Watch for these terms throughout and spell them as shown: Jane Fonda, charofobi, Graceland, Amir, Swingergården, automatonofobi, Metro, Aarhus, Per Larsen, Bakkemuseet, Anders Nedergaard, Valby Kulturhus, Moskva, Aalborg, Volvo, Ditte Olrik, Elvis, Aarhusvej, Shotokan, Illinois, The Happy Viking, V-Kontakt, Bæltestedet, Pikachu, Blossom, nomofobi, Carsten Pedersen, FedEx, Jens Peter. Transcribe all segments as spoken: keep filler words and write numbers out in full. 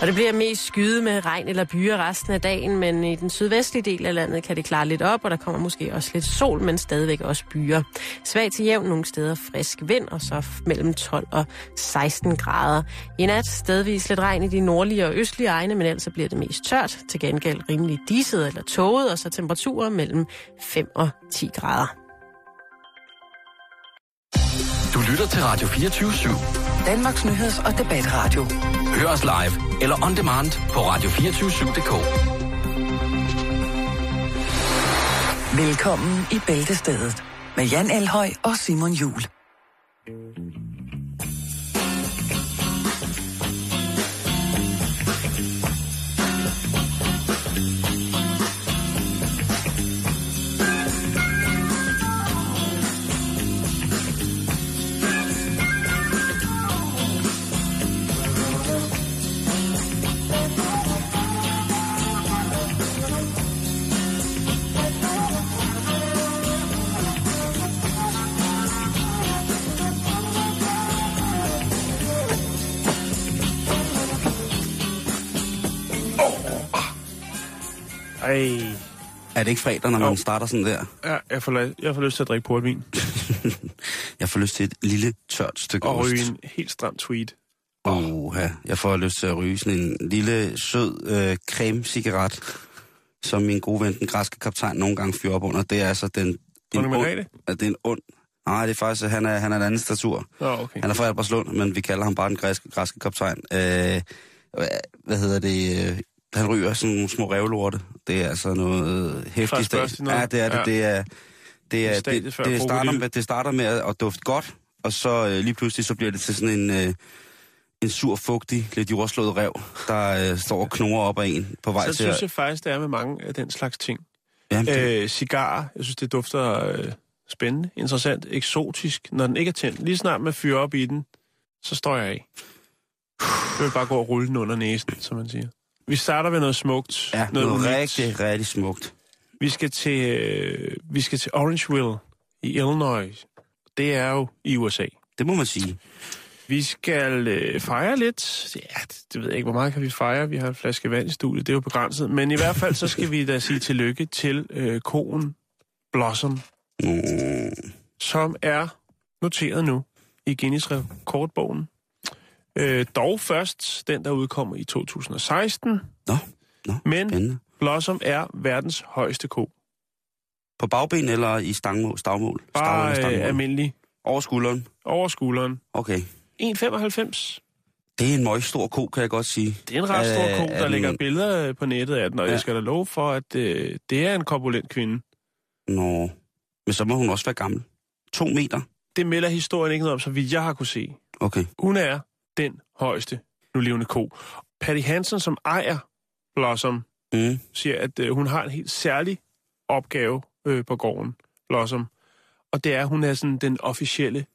Og det bliver mest skyde med regn eller byer resten af dagen, men i den sydvestlige del af landet kan det klare lidt op, og der kommer måske også lidt sol, men stadigvæk også byer. Svag til jævn nogle steder frisk vind, og så mellem tolv og seksten grader. I nat stedvis lidt regn i de nordlige og østlige egne, men ellers bliver det mest tørt. Til gengæld rimelig diset eller tåget, og så temperaturer mellem fem og ti grader. Du lytter til Radio fireogtyve syv. Danmarks nyheds- og debatradio. Hør os live eller on demand på radio to fire syv punktum d k. Velkommen i Bæltestedet med Jan Elhøj og Simon Jul. Ej. Er det ikke fredag, når man jo starter sådan der? Ja, jeg får, la- jeg får lyst til at drikke portvin. Jeg får lyst til et lille tørt stykke og ost. Og ryge en helt stram tweet. Oha, jeg får lyst til at ryge sådan en lille, sød øh, creme-cigaret, som min gode ven, den græske kaptajn, nogle gange fyrer op under. Det er altså den... den er ond, det? Er det en ond... Nej, det er faktisk... Han er, han er en anden statur. Oh, okay. Han er fra Aalborg, men vi kalder ham bare den græske, græske kaptajn. Øh, hvad hedder det... Øh, Han ryger sådan nogle små revlorte. Det er altså noget hæftigt stat. Ja, det er det. Ja. Det er det er det, det, det starter med det starter med at dufte godt, og så øh, lige pludselig så bliver det til sådan en øh, en sur fugtig lidt jordslået rev, der øh, står og knurrer op af en på vej så til. Så synes at... jeg faktisk det er med mange af den slags ting. Jamen, det... øh, cigarer, jeg synes det dufter øh, spændende, interessant, eksotisk, når den ikke er tændt. Lige snart man fyrer op i den, så står jeg af. Jeg vil bare gå og rulle den under næsen, som man siger. Vi starter med noget smukt. Ja, noget, noget rigtig, rigtig smukt. Vi skal til, øh, vi skal til Orangeville i Illinois. Det er jo i U S A. Det må man sige. Vi skal øh, fejre lidt. Ja, det, det ved jeg ikke, hvor meget kan vi fejre. Vi har en flaske vand i studiet, det er jo begrænset. Men i hvert fald, så skal vi da sige tillykke til øh, koen Blossom, mm. som er noteret nu i Guinness rekordbogen. Øh, dog først den, der udkommer i to tusind og seksten. Nå, nå, men spændende. Blossom er verdens højeste ko. På bagben eller i stangmål? Stavmål? Bare stavmål. Øh, almindelig. Over skulderen? Over skulderen. Okay. en komma femoghalvfems. Det er en meget stor ko, kan jeg godt sige. Det er en ret stor øh, ko, der den... ligger billeder på nettet af den, og ja. Jeg skal da love for, at øh, det er en korpulent kvinde. Nå, men så må hun også være gammel. To meter? Det melder historien ikke noget om, så vidt jeg har kunne se. Okay. Hun er den højeste nu levende ko. Patti Hansen, som ejer Blossom, mm. siger, at øh, hun har en helt særlig opgave øh, på gården, Blossom. Og det er, at hun er sådan den officielle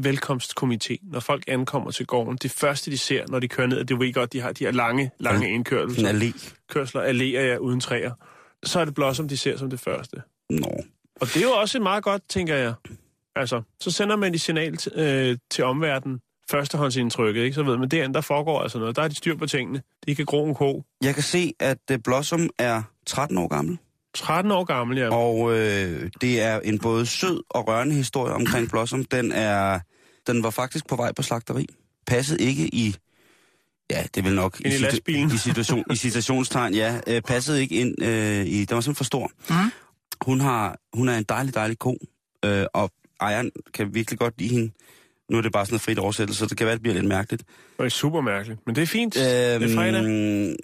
velkomstkomité, når folk ankommer til gården. Det første, de ser, når de kører ned, og det ved I godt, de har de her lange, lange ja. indkørsler. En allé. Kørsler, alléer, ja, uden træer. Så er det Blossom, de ser som det første. Nå. Og det er jo også meget godt, tænker jeg. Altså, så sender man et signal t- øh, til omverdenen, førstehåndsindtrykket, ikke? Så ved man, derinde, der foregår altså noget. Der er de styr på tingene. De kan gro en ko. Jeg kan se, at Blossom er tretten år gammel. tretten år gammel, ja. Og øh, det er en både sød og rørende historie omkring Blossom. Den er, den var faktisk på vej på slagteri. Passede ikke i, ja, det vil nok... Ind i, i lastbilen. I, situation, i citationstegn, ja. Øh, passede ikke ind øh, i... Den var simpelthen for stor. Mm. Hun, har, hun er en dejlig, dejlig ko. Øh, og ejeren kan virkelig godt lide hende. Nu er det bare sådan en frit oversættelse, så det kan være, det bliver lidt mærkeligt. Det er super mærkeligt, men det er fint. Øhm, det er fredag.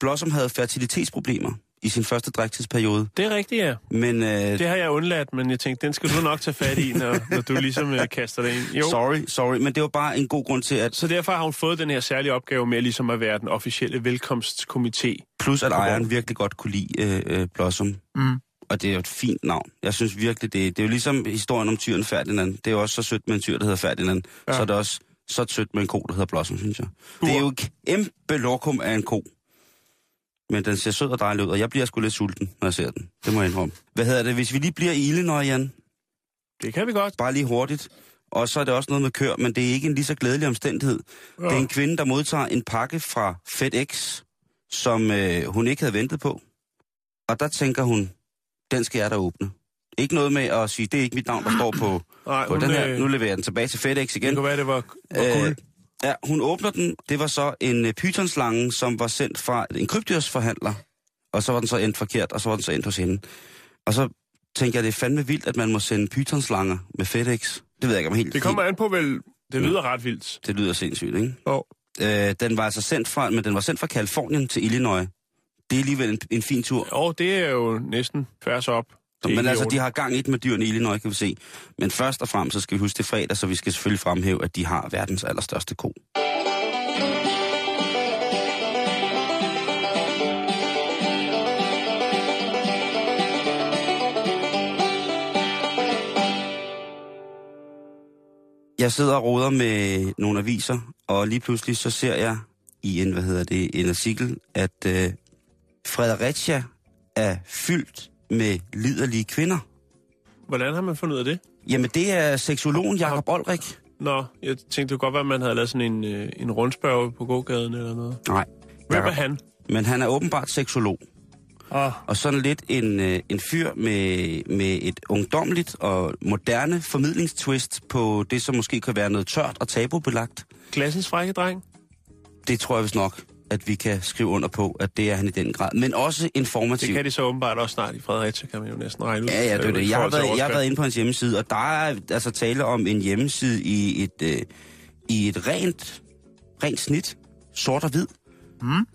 Blossom havde fertilitetsproblemer i sin første drægtidsperiode. Det er rigtigt, ja. Men, øh... det har jeg undladt, men jeg tænkte, den skal du nok tage fat i, når, når du ligesom øh, kaster det ind. Jo. Sorry, sorry, men det var bare en god grund til, at... Så derfor har hun fået den her særlige opgave med ligesom at være den officielle velkomstkomité. Plus at ejeren virkelig godt kunne lide øh, øh, Blossom. Mm. Og det er jo et fint navn. Jeg synes virkelig, det, det er jo ligesom historien om tyren Ferdinand. Det er jo også så sødt med en tyr, der hedder Ferdinand. Ja. Så er det også så sødt med en ko, der hedder Blossom, synes jeg. Ur. Det er jo et kæmpe lokum af en ko. Men den ser sød og dejlig ud, og jeg bliver sgu lidt sulten, når jeg ser den. Det må jeg indrømme. Hvad hedder det, hvis vi lige bliver i Illinois, Jan? Det kan vi godt. Bare lige hurtigt. Og så er det også noget med kør, men det er ikke en lige så glædelig omstændighed. Ja. Det er en kvinde, der modtager en pakke fra FedEx, som øh, hun ikke havde ventet på. Og der tænker hun, den skal jeg da åbne. Ikke noget med at sige, det er ikke mit navn, der står på, Ej, på den her. Øh... Nu leverer jeg den tilbage til FedEx igen. Det kunne være, det var, var guld. Øh, ja, hun åbner den. Det var så en pythonslange, som var sendt fra en krybdyrsforhandler. Og så var den så endt forkert, og så var den så endt hos hende. Og så tænker jeg, det er fandme vildt, at man må sende pythonslanger med FedEx. Det ved jeg ikke om helt. Det kommer an på vel. Det lyder ja. Ret vildt. Det lyder sindssygt, ikke? Oh. Øh, den var altså sendt fra, men den var sendt fra Kalifornien til Illinois. Det er alligevel en, en fin tur. Jo, oh, det er jo næsten færds op. Men altså, jorden. De har gang et med dyrene i Illinois, kan vi se. Men først og fremmest, så skal vi huske det fredag, så vi skal selvfølgelig fremhæve, at de har verdens allerstørste ko. Jeg sidder og roder med nogle aviser, og lige pludselig så ser jeg i en, hvad hedder det, en artikel, at øh, Fredericia er fyldt med liderlige kvinder. Hvordan har man fundet ud af det? Jamen det er seksologen Jacob Olrik. Nå, jeg tænkte det godt være, at man havde lavet sådan en, en rundspørg på Godgaden eller noget. Nej. Hvem er han? Men han er åbenbart seksolog. Ah. Og sådan lidt en, en fyr med, med et ungdomligt og moderne formidlingstwist på det, som måske kan være noget tørt og tabubelagt. Klassens frække dreng? Det tror jeg vist nok, at vi kan skrive under på, at det er han i den grad. Men også informativ. Det kan de så åbenbart også snart i Fredericia, kan man jo næsten regne ud. Ja, ja, det er det. Jeg har, været, jeg har været inde på hans hjemmeside, og der er altså tale om en hjemmeside i et, øh, i et rent, rent snit, sort og hvid. Mm.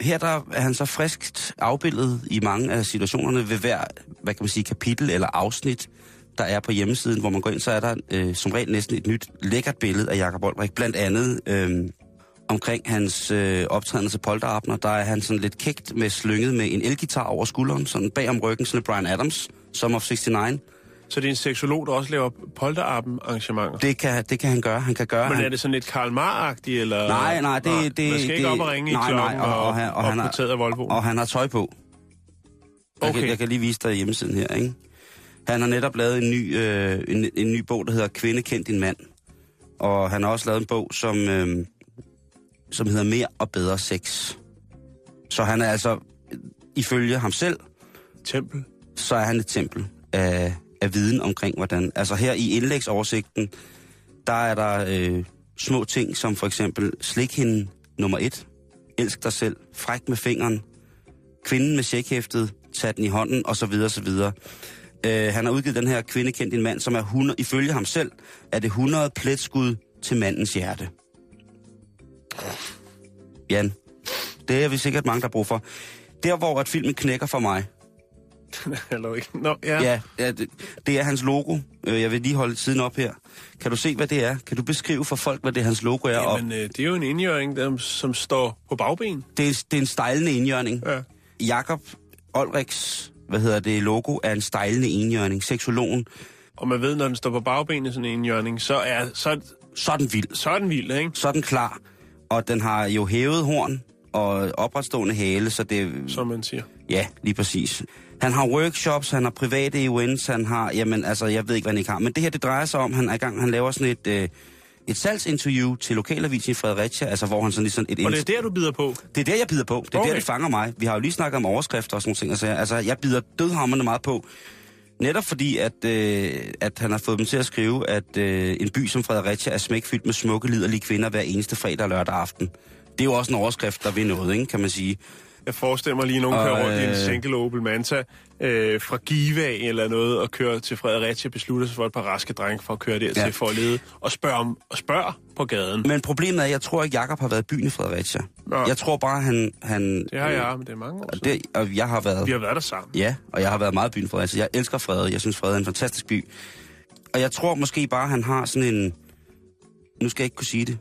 Her der er han så friskt afbildet i mange af situationerne ved hver, hvad kan man sige, kapitel eller afsnit, der er på hjemmesiden, hvor man går ind, så er der øh, som regel næsten et nyt lækkert billede af Jacob Olrik. Blandt andet øh, omkring hans øh, optræden til polterabner, der er han sådan lidt kægt med slynget med en elgitar over skulderen, sådan bag om ryggen, sådan Bryan Adams, som of niogtres. Så det er en seksolog, der også laver polterappen-arrangementer? Det kan, det kan han gøre. Han kan gøre. Men er han... det sådan lidt Karl Marx-agtigt? Eller... Nej, nej. Det, nej. Det, man skal det, ikke op og ringe nej, i klokken nej, og, og, og, og, og portræt af Volvoen. Og han har tøj på. Jeg, okay. kan, jeg kan lige vise dig hjemmesiden her, ikke? Han har netop lavet en ny, øh, en, en ny bog, der hedder Kvinde kend din mand. Og han har også lavet en bog, som, øh, som hedder Mere og bedre sex. Så han er altså, ifølge ham selv... Tempel? Så er han et tempel af... af viden omkring, hvordan... Altså her i indlægsoversigten, der er der øh, små ting, som for eksempel slikhinden nummer et, elsk dig selv, fræk med fingeren, kvinden med checkhæftet, tag den i hånden, osv. osv. Øh, han har udgivet den her Kvinde kend din mand, som er hundrede, ifølge ham selv, er det hundrede pletskud til mandens hjerte. Jan, det er vi sikkert mange, der bruger for. Der, hvor at filmen knækker for mig, no, yeah. Ja, ja det, det er hans logo. Jeg vil lige holde siden op her. Kan du se, hvad det er? Kan du beskrive for folk, hvad det hans logo er? Jamen, øh, det er jo en indjørning, der, som står på bagben. Det er, det er en stejlende indjørning. Ja. Jacob Olriks, hvad hedder det, logo er en stejlende indjørning. Seksologen. Og man ved, når den står på bagbenet, sådan en indjørning, så er så, så er den vild. Så er den vild, ikke? Så er den klar. Og den har jo hævet horn og opretstående hale, så det... Som man siger. Ja, lige præcis. Han har workshops, han har private events, han har, jamen altså, jeg ved ikke, hvad han ikke har. Men det her, det drejer sig om, han er i gang, han laver sådan et, øh, et salgsinterview til lokalavisen i Fredericia, altså hvor han sådan lige sådan et... Og det er der, du bider på? Det er der, jeg bider på. Det er okay. Der, det fanger mig. Vi har jo lige snakket om overskrifter og sådan nogle ting, altså, altså jeg bider dødhammerne meget på. Netop fordi, at, øh, at han har fået dem til at skrive, at øh, en by som Fredericia er smækfyldt med smukke, liderlige kvinder hver eneste fredag og lørdag aften. Det er jo også en overskrift, der vil noget, ikke, kan man sige. Jeg forestiller mig lige, at nogen og, kører rundt øh, i en single Opel Manta øh, fra Giva eller noget, og kører til Fredericia, beslutter sig for et par raske drenge for at køre dertil, ja, for at lede, og spørger, om, og spørger på gaden. Men problemet er, at jeg tror ikke, Jacob har været i byen i Fredericia. Ja. Jeg tror bare, han... han det har jeg, øh, men det er mange år siden. Og jeg har været... Vi har været der sammen. Ja, og jeg har været meget i byen i Fredericia. Jeg elsker Fredericia. Jeg synes, Fredericia er en fantastisk by. Og jeg tror måske bare, han har sådan en... Nu skal jeg ikke kunne sige det.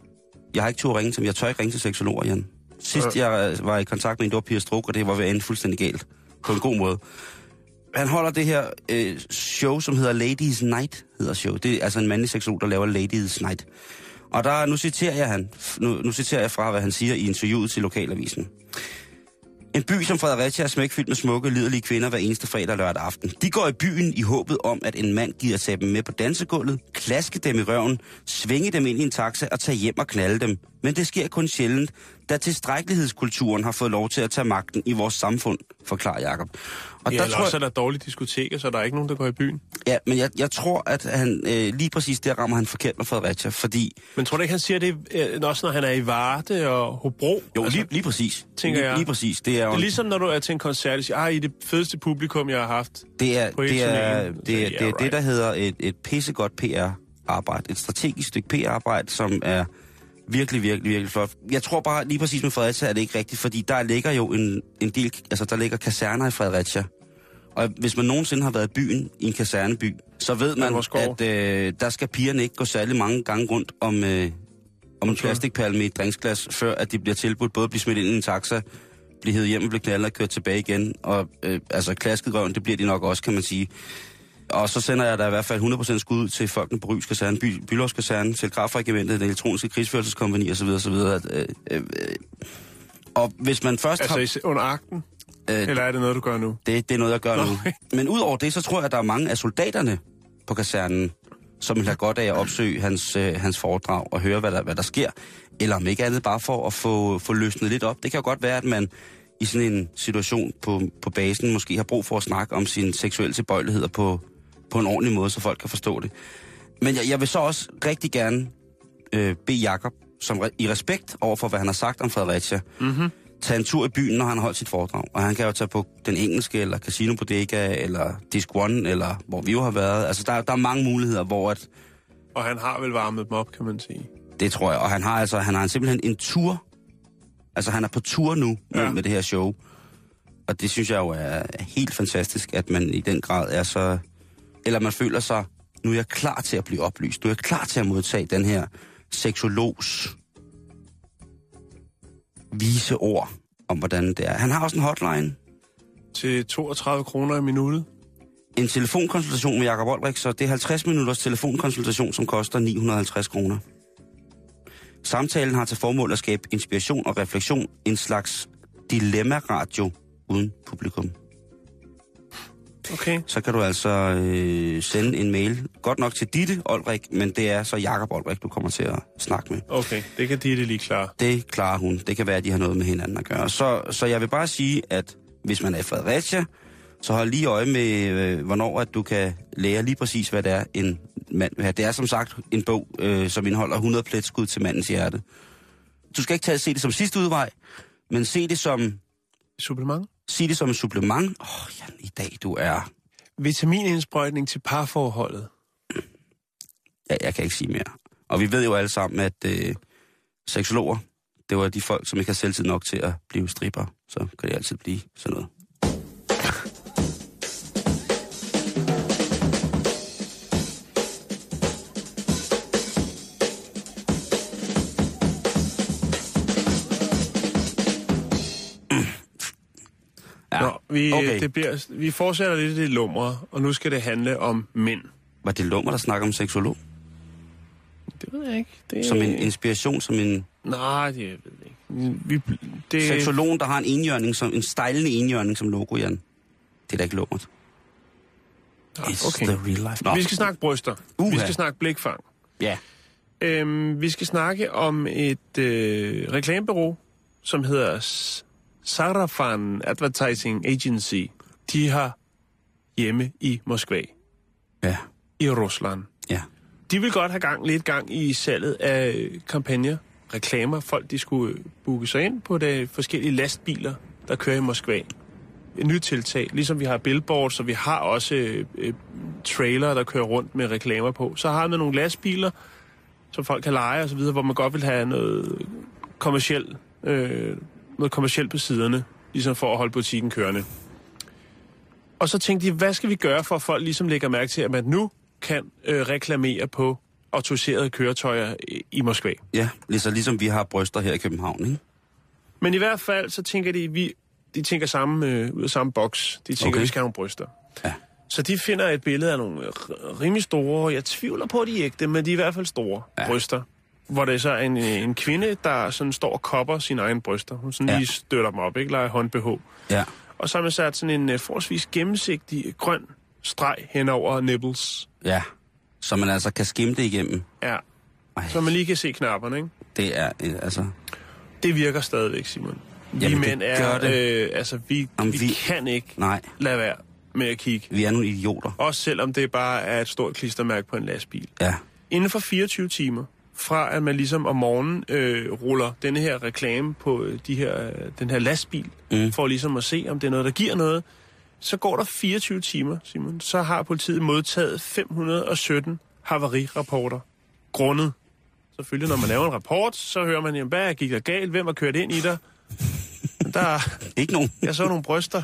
Jeg har ikke tur at ringe til ham. Jeg tør ikke ringe til seksologer, Jan. Sidst jeg var i kontakt med en, der var Pia Struk, og det var ved at ende fuldstændig galt. På en god måde. Han holder det her øh, show, som hedder Ladies Night, hedder show. Det er altså en mandlig seksolog, der laver Ladies Night. Og der, nu citerer jeg han. Nu, nu citerer jeg fra, hvad han siger i interviewet til lokalavisen. En by som Fredericia er smækfyldt med smukke, liderlige kvinder hver eneste fredag og lørdag aften. De går i byen i håbet om, at en mand gider tage dem med på dansegulvet, klaske dem i røven, svinge dem ind i en taxa og tage hjem og knalde dem. Men det sker kun sjældent, da tilstrækkelighedskulturen har fået lov til at tage magten i vores samfund, forklarer Jacob. Og ja, der tror jeg, er der dårlige diskoteker, så der er ikke nogen, der går i byen. Ja, men jeg, jeg tror, at han øh, lige præcis der rammer han forkert med Fredericia, fordi... Men tror du ikke, han siger det øh, også, når han er i Varde og Hobro? Jo, altså, lige, lige præcis. Tænker jeg. Lige, lige præcis. Det er, det er ligesom, når du er til en koncert, og siger, ej, I det fedeste publikum, jeg har haft det er, på det er, det, det, er, det, er right. det, der hedder et, et pissegodt P R-arbejde. Et strategisk stykke P R-arbejde, som er... Virkelig, virkelig, virkelig flot. Jeg tror bare lige præcis med Fredericia er det ikke rigtigt, fordi der ligger jo en, en del, altså der ligger kaserner i Fredericia. Og hvis man nogensinde har været i byen, i en kaserneby, så ved man, at øh, der skal pigerne ikke gå særlig mange gange rundt om, øh, om en plastikpalme med et drinksglas, før at de bliver tilbudt både at blive smidt ind i en taxa, blive hævet hjem og blive knaldet og kørt tilbage igen. Og øh, altså klasket røven, det bliver de nok også, kan man sige. Og så sender jeg der i hvert fald hundrede procent skud til folkene på Ryds Kaserne, by, Bylås Kaserne, Telegrafregimentet, den elektroniske krigsførelseskompagni osv. osv. Øh, øh, øh. Og hvis man først altså, har... Altså under akten? Øh, Eller er det noget, du gør nu? Det, det er noget, jeg gør Nå. nu. Men udover det, så tror jeg, at der er mange af soldaterne på kasernen, som vil have godt af at opsøge hans, øh, hans foredrag og høre, hvad der, hvad der sker. Eller om ikke andet, bare for at få, få løsnet lidt op. Det kan jo godt være, at man... i sådan en situation på, på basen, måske har brug for at snakke om sine seksuelle tilbøjeligheder på, på en ordentlig måde, så folk kan forstå det. Men jeg, jeg vil så også rigtig gerne øh, bede Jacob, som re- i respekt over for, hvad han har sagt om Fredericia, mm-hmm. tage en tur i byen, når han har holdt sit foredrag. Og han kan jo tage på den engelske, eller Casino Bodega, eller Disc One, eller hvor vi jo har været. Altså, der, der er mange muligheder, hvor at... Og han har vel varmet dem op, kan man sige. Det tror jeg, og han har altså han har simpelthen en tur... Altså, han er på tur nu med, ja. med det her show. Og det synes jeg jo er helt fantastisk, at man i den grad er så... Eller man føler sig, nu er jeg klar til at blive oplyst. Nu er jeg klar til at modtage den her seksologs vise ord om, hvordan det er. Han har også en hotline. Til toogtredive kroner i minuttet. En telefonkonsultation med Jacob Olrik, så det er halvtreds minutters telefonkonsultation, som koster ni hundrede og halvtreds kroner. Samtalen har til formål at skabe inspiration og refleksion, en slags dilemma-radio uden publikum. Okay. Så kan du altså øh, sende en mail, godt nok til Ditte Olrik, men det er så Jacob Olrik, du kommer til at snakke med. Okay, det kan Ditte lige klare. Det klarer hun. Det kan være, at de har noget med hinanden at gøre. Så, så jeg vil bare sige, at hvis man er i Fredericia, så hold lige øje med, øh, hvornår at du kan lære lige præcis, hvad det er, en mand vil have. Det er som sagt en bog, øh, som indeholder hundrede pletskud til mandens hjerte. Du skal ikke tage, se det som sidste udvej, men se det som... Supplement? Se det som en supplement. Åh, oh, Jan, i dag du er... Vitaminindsprøjtning til parforholdet. Ja, jeg kan ikke sige mere. Og vi ved jo alle sammen, at øh, seksologer, det var de folk, som ikke har selvtid nok til at blive stripper. Så kan det altid blive sådan noget. Vi, okay. det bliver, vi fortsætter lidt i det lumre, og nu skal det handle om mænd. Var det lumre, der snakker om seksolog? Det ved jeg ikke. Det... Som en inspiration, som en... Nej, det ved jeg ikke. Vi, det... Seksologen, der har en enhjørning, som, en stejlende enhjørning som logo, Jan. Det er da ikke lumret. Okay. Vi skal snakke bryster. Uh-huh. Vi skal snakke blikfang. Ja. Yeah. Øhm, vi skal snakke om et øh, reklamebureau, som hedder... Sarafan Advertising Agency, de har hjemme i Moskva. Ja. I Rusland. Ja. De vil godt have gang, lidt gang i salget af kampagner, reklamer. Folk, de skulle booke sig ind på de forskellige lastbiler, der kører i Moskva. Et nyt tiltag. Ligesom vi har billboards, så vi har også øh, trailere, der kører rundt med reklamer på. Så har man nogle lastbiler, som folk kan leje og så videre, hvor man godt vil have noget kommercielt... Øh, noget kommercielt på siderne, ligesom for at holde butikken kørende. Og så tænkte de, hvad skal vi gøre, for at folk ligesom lægger mærke til, at man nu kan øh, reklamere på autoriserede køretøjer i Moskva. Ja, ligesom, ligesom vi har bryster her i København, ikke? Men i hvert fald, så tænker de, vi, de tænker samme, øh, ud af samme boks. De tænker, okay. Vi skal have nogle bryster. Ja. Så de finder et billede af nogle rimelig store, jeg tvivler på, de ægte, men de er i hvert fald store ja. bryster. Hvor det er så en, en kvinde, der sådan står og kopper sine egne bryster. Hun sådan ja. lige støtter dem op, ikke? Leger hånd-B H. Ja. Og så har man sat sådan en forholdsvis gennemsigtig grøn streg henover nipples. Ja, så man altså kan skimte igennem. Ja, Ej. så man lige kan se knapperne, ikke? Det er, altså... Det virker stadigvæk, Simon. Vi Jamen, mænd er, øh, altså vi, Jamen, vi, vi kan ikke nej. lade være med at kigge. Vi er nogle idioter. Også selvom det bare er et stort klistermærke på en lastbil. Ja. Inden for fireogtyve timer, fra at man ligesom om morgenen øh, ruller denne her reklame på de her, øh, den her lastbil, mm. for ligesom at se, om det er noget, der giver noget, så går der fireogtyve timer, Simon, så har politiet modtaget fem hundrede og sytten havari-rapporter. Grundet. Selvfølgelig, når man laver en rapport, så hører man, jamen, hvad gik der galt? Hvem har kørt ind i dig? Der er... Ikke nogen. Jeg så nogle bryster,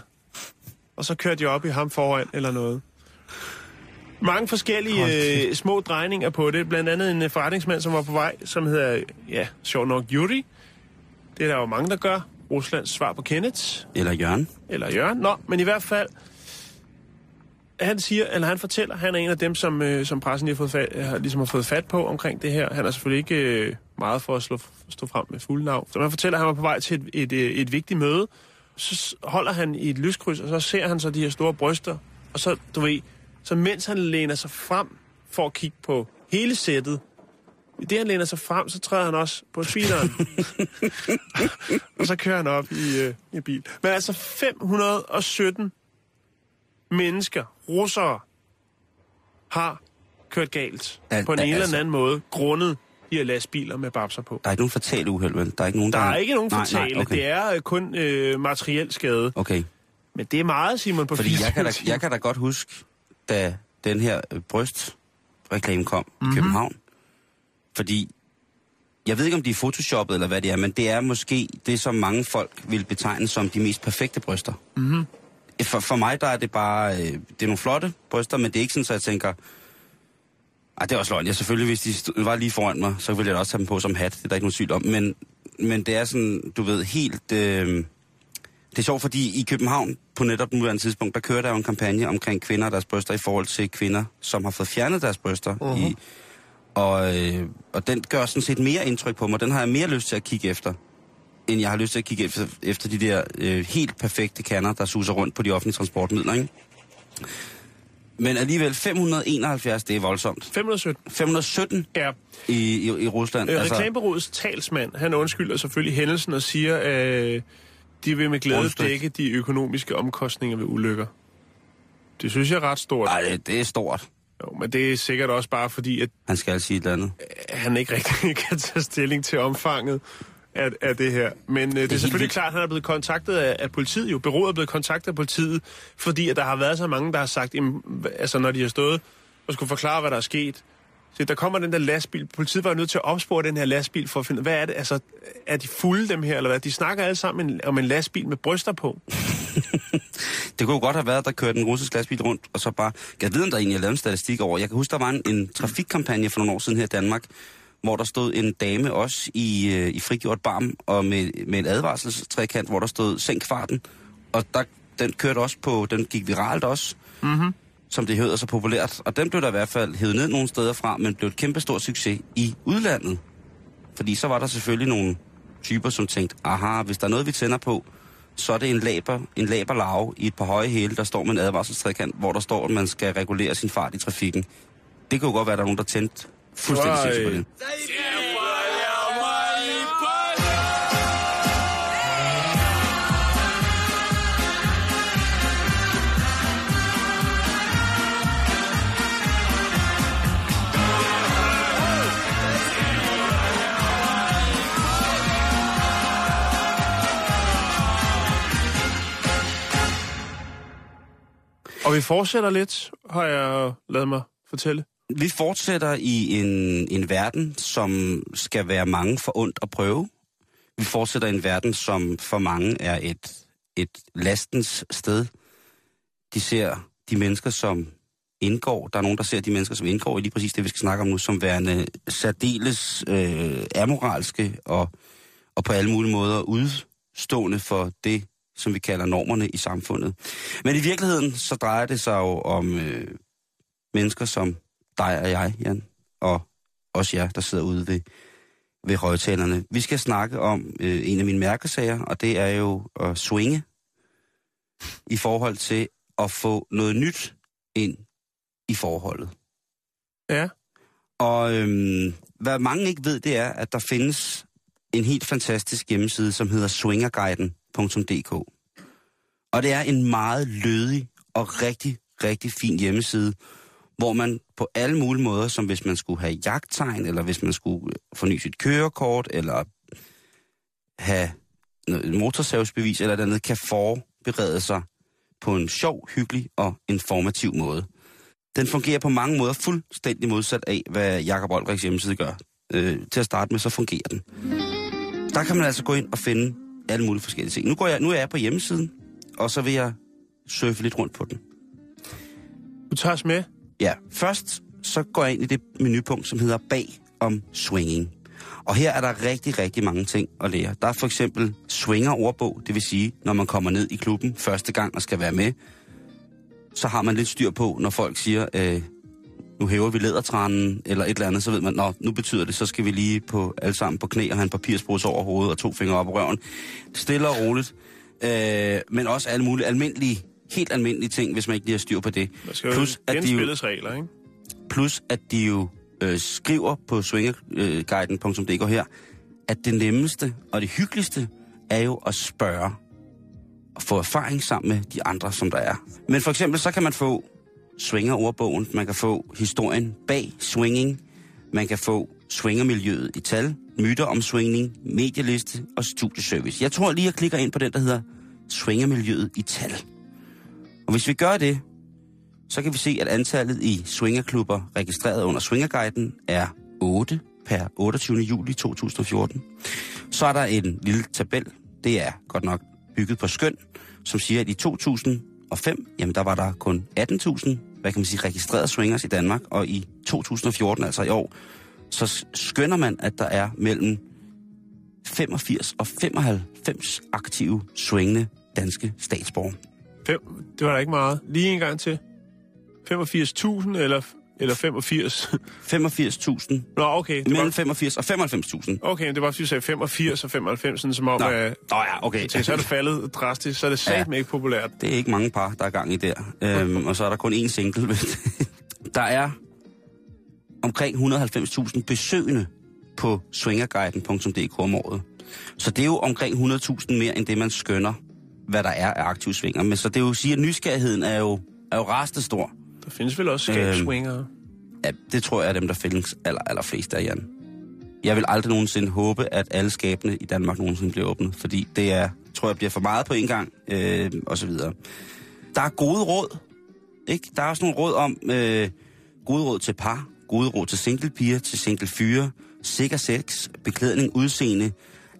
og så kørte jeg op i ham foran eller noget. Mange forskellige øh, små drejninger på det. Blandt andet en forretningsmand, som var på vej, som hedder, ja, sjov nok Yuri. Det er der jo mange, der gør. Ruslands svar på Kenneth. Eller Jørgen. Eller Jørgen. Nå, men i hvert fald, han siger, eller han fortæller, han er en af dem, som, øh, som pressen lige har fået fat, ligesom har fået fat på omkring det her. Han er selvfølgelig ikke øh, meget for at slå, stå frem med fulde navn. Så man fortæller, at han var på vej til et, et, et, et vigtigt møde. Så holder han i et lyskryds, og så ser han så de her store bryster. Og så, du ved... Så mens han læner sig frem for at kigge på hele sættet, i det han læner sig frem, så træder han også på speederen. Og så kører han op i, øh, i bil. Men altså fem hundrede og sytten mennesker, russere, har kørt galt al, på en al, eller altså. anden måde, grundet de her lastbiler med babser på. Der er ikke nogen fatale uheld, vel? Der er ikke nogen, der, der er har... ikke nogen fatale. Nej, nej, okay. Det er øh, kun øh, materiel skade. Okay. Men det er meget, Simon, på fisk. Jeg kan da, jeg kan da godt huske... da den her brystreklame kom mm-hmm. i København. Fordi, jeg ved ikke, om de er photoshoppet eller hvad det er, men det er måske det, som mange folk vil betegne som de mest perfekte bryster. Mm-hmm. For, for mig, der er det bare, det er nogle flotte bryster, men det er ikke sådan, så jeg tænker, ej, det er også løgn. Jeg selvfølgelig, hvis de stod, var lige foran mig, så ville jeg også have dem på som hat. Det er der ikke nogen sygt om. Men, men det er sådan, du ved, helt... Øh, Det er sjovt, fordi i København på netop den nuværende tidspunkt, der kører der jo en kampagne omkring kvinder og deres bryster i forhold til kvinder, som har fået fjernet deres bryster. Uh-huh. I, og, øh, og den gør sådan set mere indtryk på mig. Den har jeg mere lyst til at kigge efter, end jeg har lyst til at kigge efter, efter de der øh, helt perfekte kanner, der suser rundt på de offentlige transportmidler, ikke? Men alligevel fem hundrede og enoghalvfjerds, det er voldsomt. fem hundrede og sytten. fem hundrede og sytten ja. i, i, i Rusland. Øh, altså... Reklamebureauets talsmand, han undskylder selvfølgelig hændelsen og siger... Øh... De vil med glæde dække de økonomiske omkostninger ved ulykker. Det synes jeg er ret stort. Nej, det, det er stort. Jo, men det er sikkert også bare fordi, at... Han skal altså sige et eller andet. Han ikke rigtig kan tage stilling til omfanget af, af det her. Men uh, det, det er selvfølgelig vildt. Klart, at han er blevet kontaktet af, af politiet. Jo, bureauet er blevet kontaktet af politiet, fordi at der har været så mange, der har sagt... Altså, når de har stået og skulle forklare, hvad der er sket... Så der kommer den der lastbil. Politiet var jo nødt til at opspore den her lastbil for at finde, hvad er det? Altså, er de fulde dem her, eller hvad? De snakker alle sammen om en lastbil med bryster på. Det kunne godt have været, at der kørte en russisk lastbil rundt, og så bare... Jeg ved, om der egentlig er lavet en statistik over. Jeg kan huske, der var en, en trafikkampagne for nogle år siden her i Danmark, hvor der stod en dame også i, i frigjort barm, og med, med en advarselstrekant, hvor der stod sænk farten. Og der, den kørte også på... Den gik viralt også. Mhm. Som det hedder så populært. Og den blev der i hvert fald hævet ned nogle steder fra, men blev et kæmpestort succes i udlandet. Fordi så var der selvfølgelig nogle typer, som tænkte, aha, hvis der er noget, vi tænder på, så er det en laber, en laberlarve i et par høje hæle, der står med en advarselstrekant, hvor der står, at man skal regulere sin fart i trafikken. Det kunne godt være, der er nogen, der tændte fuldstændig sindssygt på det. Og vi fortsætter lidt, har jeg ladet mig fortælle. Vi fortsætter i en, en verden, som skal være mange for ondt at prøve. Vi fortsætter i en verden, som for mange er et, et lastens sted. De ser de mennesker, som indgår. Der er nogen, der ser de mennesker, som indgår i lige præcis det, vi skal snakke om nu, som værende særdeles øh, amoralske og, og på alle mulige måder udstående for det, som vi kalder normerne i samfundet. Men i virkeligheden, så drejer det sig jo om øh, mennesker som dig og jeg, Jan, og også jer, der sidder ude ved ved højtalerne. Vi skal snakke om øh, en af mine mærkesager, og det er jo at swinge i forhold til at få noget nyt ind i forholdet. Ja. Og øhm, hvad mange ikke ved, det er, at der findes en helt fantastisk hjemmeside, som hedder swingerguiden punktum d k. Og det er en meget lødig og rigtig, rigtig fin hjemmeside, hvor man på alle mulige måder, som hvis man skulle have jagttegn, eller hvis man skulle forny sit kørekort, eller have et motorsavsbevis eller et andet, kan forberede sig på en sjov, hyggelig og informativ måde. Den fungerer på mange måder fuldstændig modsat af, hvad Jacob Olriks hjemmeside gør. Øh, til at starte med, så fungerer den. Der kan man altså gå ind og finde alle mulige forskellige ting. Nu, går jeg, nu er jeg på hjemmesiden, og så vil jeg surfe lidt rundt på den. Du tager os med? Ja, først så går jeg ind i det menupunkt, som hedder bag om swinging. Og her er der rigtig, rigtig mange ting at lære. Der er for eksempel swinger-ordbog, det vil sige, når man kommer ned i klubben første gang og skal være med, så har man lidt styr på, når folk siger, øh, nu hæver vi lædertranen, eller et eller andet, så ved man, nå, nu betyder det, så skal vi lige på alle sammen på knæ og have en papirsbrus over hovedet og to fingre op i røven. Stille og roligt. Øh, men også alle mulige almindelige, helt almindelige ting, hvis man ikke lige har styr på det. Plus at, de jo, regler, ikke? plus at de jo øh, skriver på swingerguiden punktum d k her, at det nemmeste og det hyggeligste er jo at spørge og få erfaring sammen med de andre, som der er. Men for eksempel, så kan man få swingerordbogen, man kan få historien bag swinging, man kan få swingermiljøet i tal, myter om swinging, medieliste og studieservice. Jeg tror lige, jeg klikker ind på den, der hedder swingermiljøet i tal. Og hvis vi gør det, så kan vi se, at antallet i swingerklubber registreret under Swingerguiden er otte per otteogtyvende juli to tusind og fjorten. Så er der en lille tabel, det er godt nok bygget på skøn, som siger, at i to tusind og fem, jamen der var der kun atten tusind, hvad kan man sige, registrerede swingers i Danmark, og i to tusind og fjorten, altså i år, så skønner man, at der er mellem femogfirs og femoghalvfems aktive swingende danske statsborgere. Fem, det var da ikke meget. Lige en gang til. femogfirs tusind eller, eller femogfirs? femogfirs tusind. Nå, okay. Det mellem var... femogfirs og femoghalvfems tusind. Okay, men det var fordi, du sagde femogfirs og femoghalvfems, sådan, som om... Nå, at... Nå ja, okay. Så er det faldet drastisk, så er det satme ja, ikke populært. Det er ikke mange par, der er gang i der. Øhm, og så er der kun én single. Der er omkring et hundrede og halvfems tusind besøgende på swingerguiden punktum d k om året. Så det er jo omkring hundrede tusind mere, end det man skønner, hvad der er af aktive swinger. Men så det vil sige, at nysgerrigheden er jo, er jo rastet stor. Der findes vel også skabswingere? Øhm, ja, det tror jeg er dem, der findes aller, allerflest der, Jan. Jeg vil aldrig nogensinde håbe, at alle skabene i Danmark nogensinde bliver åbnet, fordi det er, tror jeg bliver for meget på en gang, øh, og så videre. Der er gode råd, ikke? Der er også nogle råd om øh, gode råd til par, gode råd til singlepiger, til singlefyre, sikker sex, beklædning, udseende.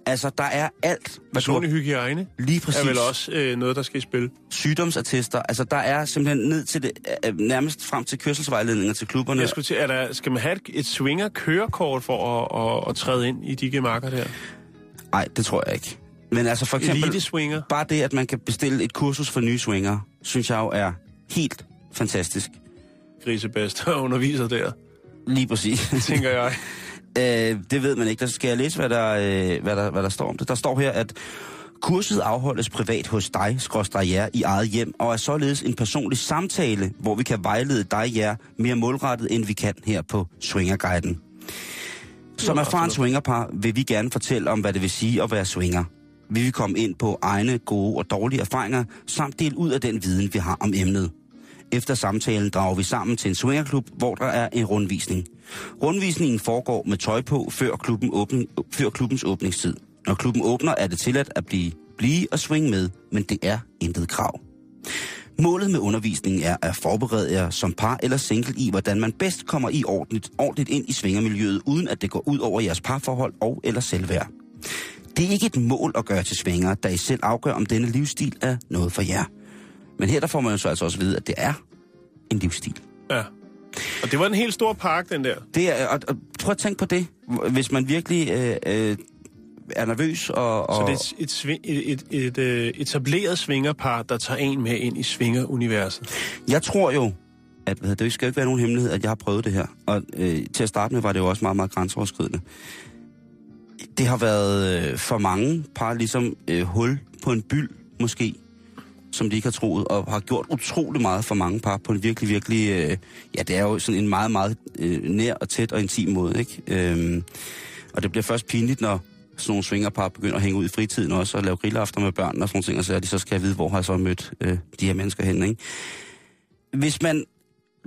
Altså, der er alt. Personlig hygiejne lige præcis. Er vel også øh, noget, der skal i spil. Sygdomsattester. Altså, der er simpelthen ned til det, øh, nærmest frem til kørselsvejledninger til klubberne. Jeg skulle til, er der, skal man have et, et swinger-kørekort for at, at, at træde ind i de gemarker der? Nej, det tror jeg ikke. Men altså, for eksempel, bare det, at man kan bestille et kursus for nye swingere, synes jeg jo er helt fantastisk. Grisebæst og underviser der. Lige præcis. Tænker jeg. Øh, det ved man ikke. Der skal jeg læse, hvad der, øh, hvad, der, hvad der står om det. Der står her, at kurset afholdes privat hos dig, skråstreg jer, i eget hjem, og er således en personlig samtale, hvor vi kan vejlede dig, jer, mere målrettet, end vi kan her på Swingerguiden. Som erfaren swingerpar vil vi gerne fortælle om, hvad det vil sige at være swinger. Vi vil komme ind på egne gode og dårlige erfaringer, samt dele ud af den viden, vi har om emnet. Efter samtalen drager vi sammen til en swingerklub, hvor der er en rundvisning. Rundvisningen foregår med tøj på før, klubben åbning, før klubbens åbningstid. Når klubben åbner, er det tilladt at blive, blive og swinge med, men det er intet krav. Målet med undervisningen er at forberede jer som par eller single i, hvordan man bedst kommer i ordentligt, ordentligt ind i swingermiljøet, uden at det går ud over jeres parforhold og eller selvværd. Det er ikke et mål at gøre til swingere, da I selv afgør, om denne livsstil er noget for jer. Men her der får man jo så altså også at vide, at det er en livsstil. Ja. Og det var en helt stor park, den der. Det er, og, og prøv at tænke på det, hvis man virkelig øh, øh, er nervøs. Og, og... Så det er et, et, et, et etableret svingerpar, der tager en med ind i svingeruniverset? Jeg tror jo, at det skal jo ikke være nogen hemmelighed, at jeg har prøvet det her. Og øh, til at starte med var det jo også meget, meget grænseoverskridende. det har været øh, for mange par ligesom øh, hul på en byld, måske, som de ikke har troet, og har gjort utrolig meget for mange par på en virkelig, virkelig... Øh, ja, det er jo sådan en meget, meget øh, nær og tæt og intim måde, ikke? Øh, og det bliver først pinligt, når sådan nogle swingerpar begynder at hænge ud i fritiden også, og lave grillafter med børn og sådan nogle ting, og så, de så skal jeg vide, hvor har jeg så mødt øh, de her mennesker hen, ikke? Hvis man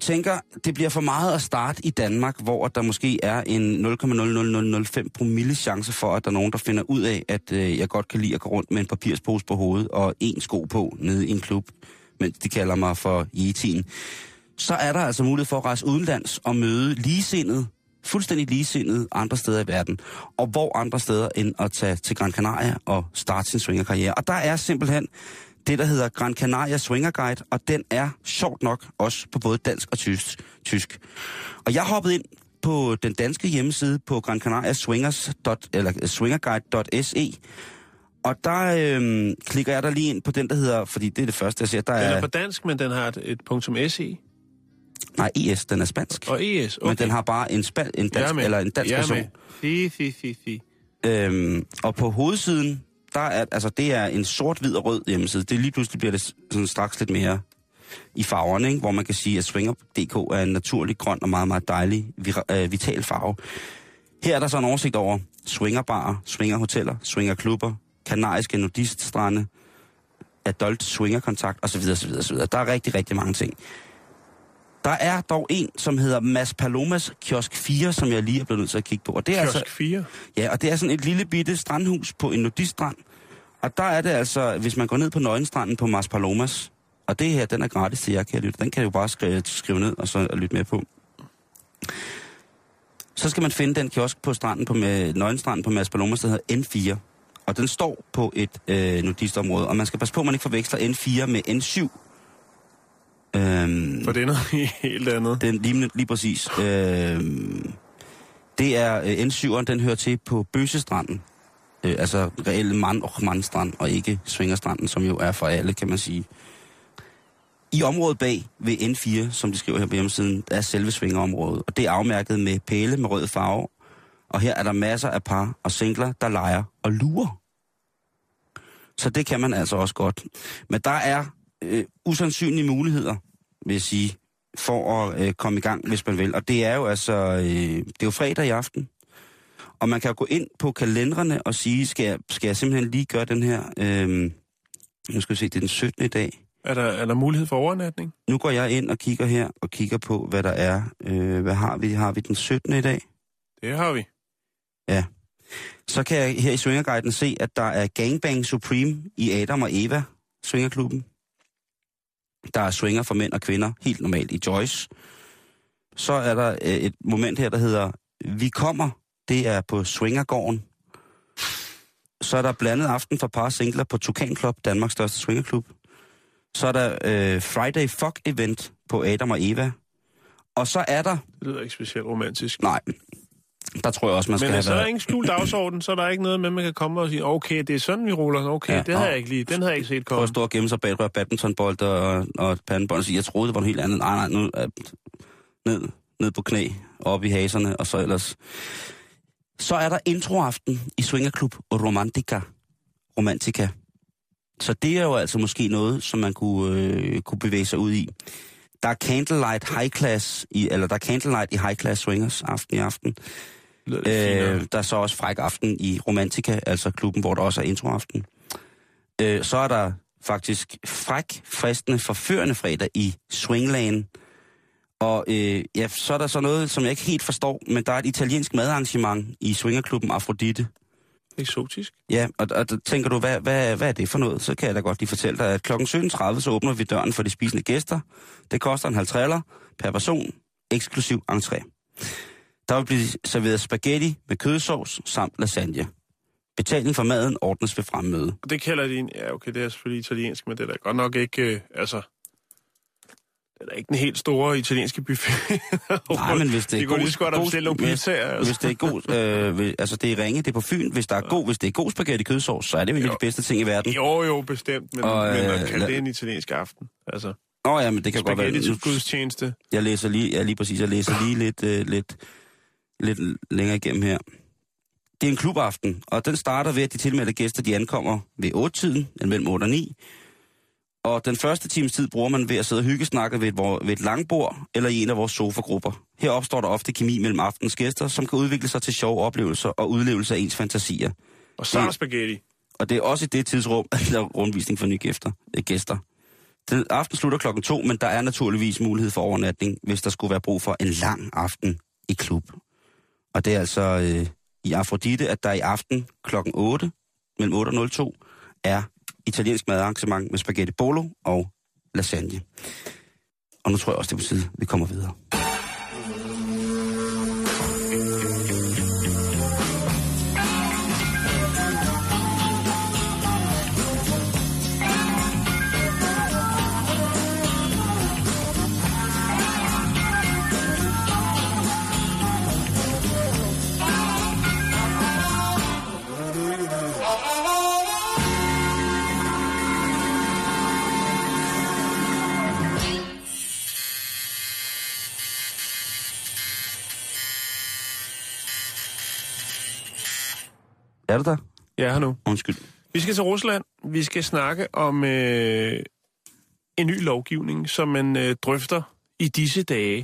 tænker, det bliver for meget at starte i Danmark, hvor der måske er en nul komma nul nul nul nul fem promille chance for, at der er nogen, der finder ud af, at øh, jeg godt kan lide at gå rundt med en papirspose på hovedet og en sko på nede i en klub, mens de kalder mig for Yetien. Så er der altså mulighed for at rejse udenlands og møde ligesindede, fuldstændig ligesindede andre steder i verden. Og hvor andre steder end at tage til Gran Canaria og starte sin swingerkarriere. Og der er simpelthen det, der hedder Gran Canaria Swingerguide, og den er sjovt nok også på både dansk og tysk. Og jeg hoppede ind på den danske hjemmeside på Gran Canaria Swingers. Eller swingerguide.se, og der øhm, klikker jeg der lige ind på den, der hedder, fordi det er det første, jeg ser. Der den er, er på dansk, men den har et, et .se? Nej, E S, den er spansk. Og E S, okay. Men den har bare en, span, en dansk, eller en dansk person. Fi, fi, fi, fi. Øhm, og på hovedsiden... Der er, altså det er en sort, hvid og rød hjemmeside. Det lige pludselig bliver det sådan straks lidt mere i farverne, ikke? Hvor man kan sige, at Swinger punktum d k er en naturlig, grøn og meget, meget dejlig, vital farve. Her er der så en oversigt over swingerbarer, swingerhoteller, swingerklubber, kanariske nudiststrande, adult swingerkontakt osv. osv., osv. Der er rigtig, rigtig mange ting. Der er dog en, som hedder Maspalomas kiosk fire, som jeg lige er blevet nødt til at kigge på. Og det er kiosk altså, fire? Ja, og det er sådan et lille bitte strandhus på en nudiststrand. Og der er det altså, hvis man går ned på nøgenstranden på Maspalomas, og det her, den er gratis til jer, kan jeg lytte. Den kan du bare skrive, skrive ned og så lytte med på. Så skal man finde den kiosk på stranden på nøgenstranden på Maspalomas, der hedder N fire. Og den står på et øh, nudistområde, og man skal passe på, at man ikke forveksler N fire med N syv. Øhm, for det er noget helt andet. Den, lige, lige præcis. Øhm, det er øh, N syveren, den hører til på Bøsestranden. Øh, altså reelle mand- og mandstrand, og ikke Svingerstranden, som jo er for alle, kan man sige. I området bag ved N fire, som de skriver her på hjemmesiden, er selve svingerområdet. Og det er afmærket med pæle med rød farve. Og her er der masser af par og singler, der leger og lurer. Så det kan man altså også godt. Men der er... Øh, usandsynlige muligheder, vil jeg sige, for at øh, komme i gang, hvis man vil. Og det er jo altså, øh, det er jo fredag i aften, og man kan jo gå ind på kalenderne og sige, skal jeg, skal jeg simpelthen lige gøre den her, øh, nu skal vi se, det er den syttende i dag. Er der, er der mulighed for overnatning? Nu går jeg ind og kigger her, og kigger på, hvad der er. Øh, hvad har vi? Har vi den syttende i dag? Det har vi. Ja. Så kan jeg her i Swingerguiden se, at der er Gangbang Supreme i Adam og Eva, Swingerklubben. Der er swinger for mænd og kvinder, helt normalt i Joyce. Så er der et moment her, der hedder Vi kommer, det er på Swingergården. Så er der blandet aften for par singler på Tukan Club, Danmarks største swingerklub. Så er der øh, Friday Fuck Event på Adam og Eva. Og så er der... Det lyder ikke specielt romantisk. Nej, der tror jeg også, man skal... Men have så er der været... ingen skjult dagsorden, så er der ikke noget med, man kan komme og sige, okay, det er sådan, vi ruller, okay, ja, det havde jeg ikke lige, den havde jeg ikke set komme. For at stå og gemme sig bag et rør badmintonbold og, og et pandebånd og sige, jeg troede, det var en helt anden, nej, nej, nu ned, ned på knæ, op i haserne, og så ellers. Så er der introaften i Swingerclub Romantica. Romantica. Så det er jo altså måske noget, som man kunne, øh, kunne bevæge sig ud i. Der er Candlelight High Class, i, eller der er Candlelight i High Class Swingers aften i aften. Øh, der er så også Fræk Aften i Romantica, altså klubben, hvor der også er introaften. Øh, så er der faktisk Fræk, Fristende, Forførende Fredag i Swingland. Og øh, ja, så er der så noget, som jeg ikke helt forstår, men der er et italiensk madarrangement i Swingerklubben Afrodite. Eksotisk. Ja, og, og der tænker du, hvad, hvad, hvad er det for noget? Så kan jeg da godt lige fortælle dig, at klokken sytten tredive, så åbner vi døren for de spisende gæster. Det koster en halvtredser per person, eksklusiv entré. Der vil blive serveret spaghetti med kødsovs samt lasagne. Betaling for maden ordnes ved fremmøde. Det kalder de en... Ja, okay, det er selvfølgelig italiensk, men det er da godt nok ikke... Øh, altså, det er da ikke den helt store italienske buffet. Nej, men hvis det er de god... De kunne lige så godt have bestilt nogle pizzaer. Altså. Hvis det er god... Øh, altså, det er ringe, det er på Fyn. Hvis, der er god, hvis det er god spaghetti kødsovs, så er det vel jo de bedste ting i verden. Jo, jo, bestemt. Men, og, men man kalder la... det en italiansk aften, altså... Åh oh, ja, men det kan spaghetti godt være... Spaghetti til gudstjeneste. Jeg læser lige... Ja, lige præcis. Jeg læser lige lidt... Øh, lidt lidt længere igennem her. Det er en klubaften, og den starter ved, at de tilmeldte gæster de ankommer ved otte-tiden, mellem otte og ni. Og den første times tid bruger man ved at sidde og hyggesnakke ved et, ved et langbord eller i en af vores sofagrupper. Her opstår der ofte kemi mellem aftens gæster, som kan udvikle sig til sjove oplevelser og udlevelse af ens fantasier. Og så er spaghetti. Og det er også i det tidsrum, at der er rundvisning for nye gæster. gæster. Den aften slutter klokken to, men der er naturligvis mulighed for overnatning, hvis der skulle være brug for en lang aften i klub. Og det er altså øh, i Afrodite, at der i aften klokken otte, mellem otte og to, er italiensk madarrangement med spaghetti bolo og lasagne. Og nu tror jeg også, det er på tide, vi kommer videre. Er du der? Ja, her nu. Undskyld. Vi skal til Rusland. Vi skal snakke om øh, en ny lovgivning, som man øh, drøfter i disse dage.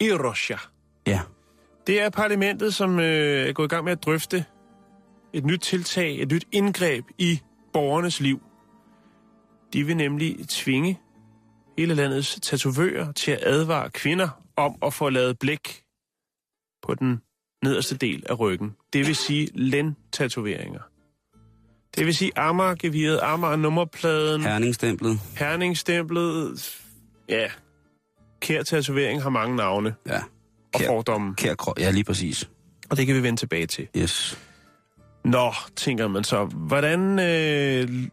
I Russia. Ja. Det er parlamentet, som øh, er gået i gang med at drøfte et nyt tiltag, et nyt indgreb i borgernes liv. De vil nemlig tvinge hele landets tatovører til at advare kvinder om at få lavet blæk på den nederste del af ryggen. Det vil sige lændtatoveringer. Det vil sige Amager-geviret, Amager-nummerpladen. Herningstemplet. Herningstemplet. Ja. Kær-tatovering har mange navne. Ja. Og fordomme. Kær, ja, lige præcis. Og det kan vi vende tilbage til. Yes. Nå, tænker man så. Hvordan, øh,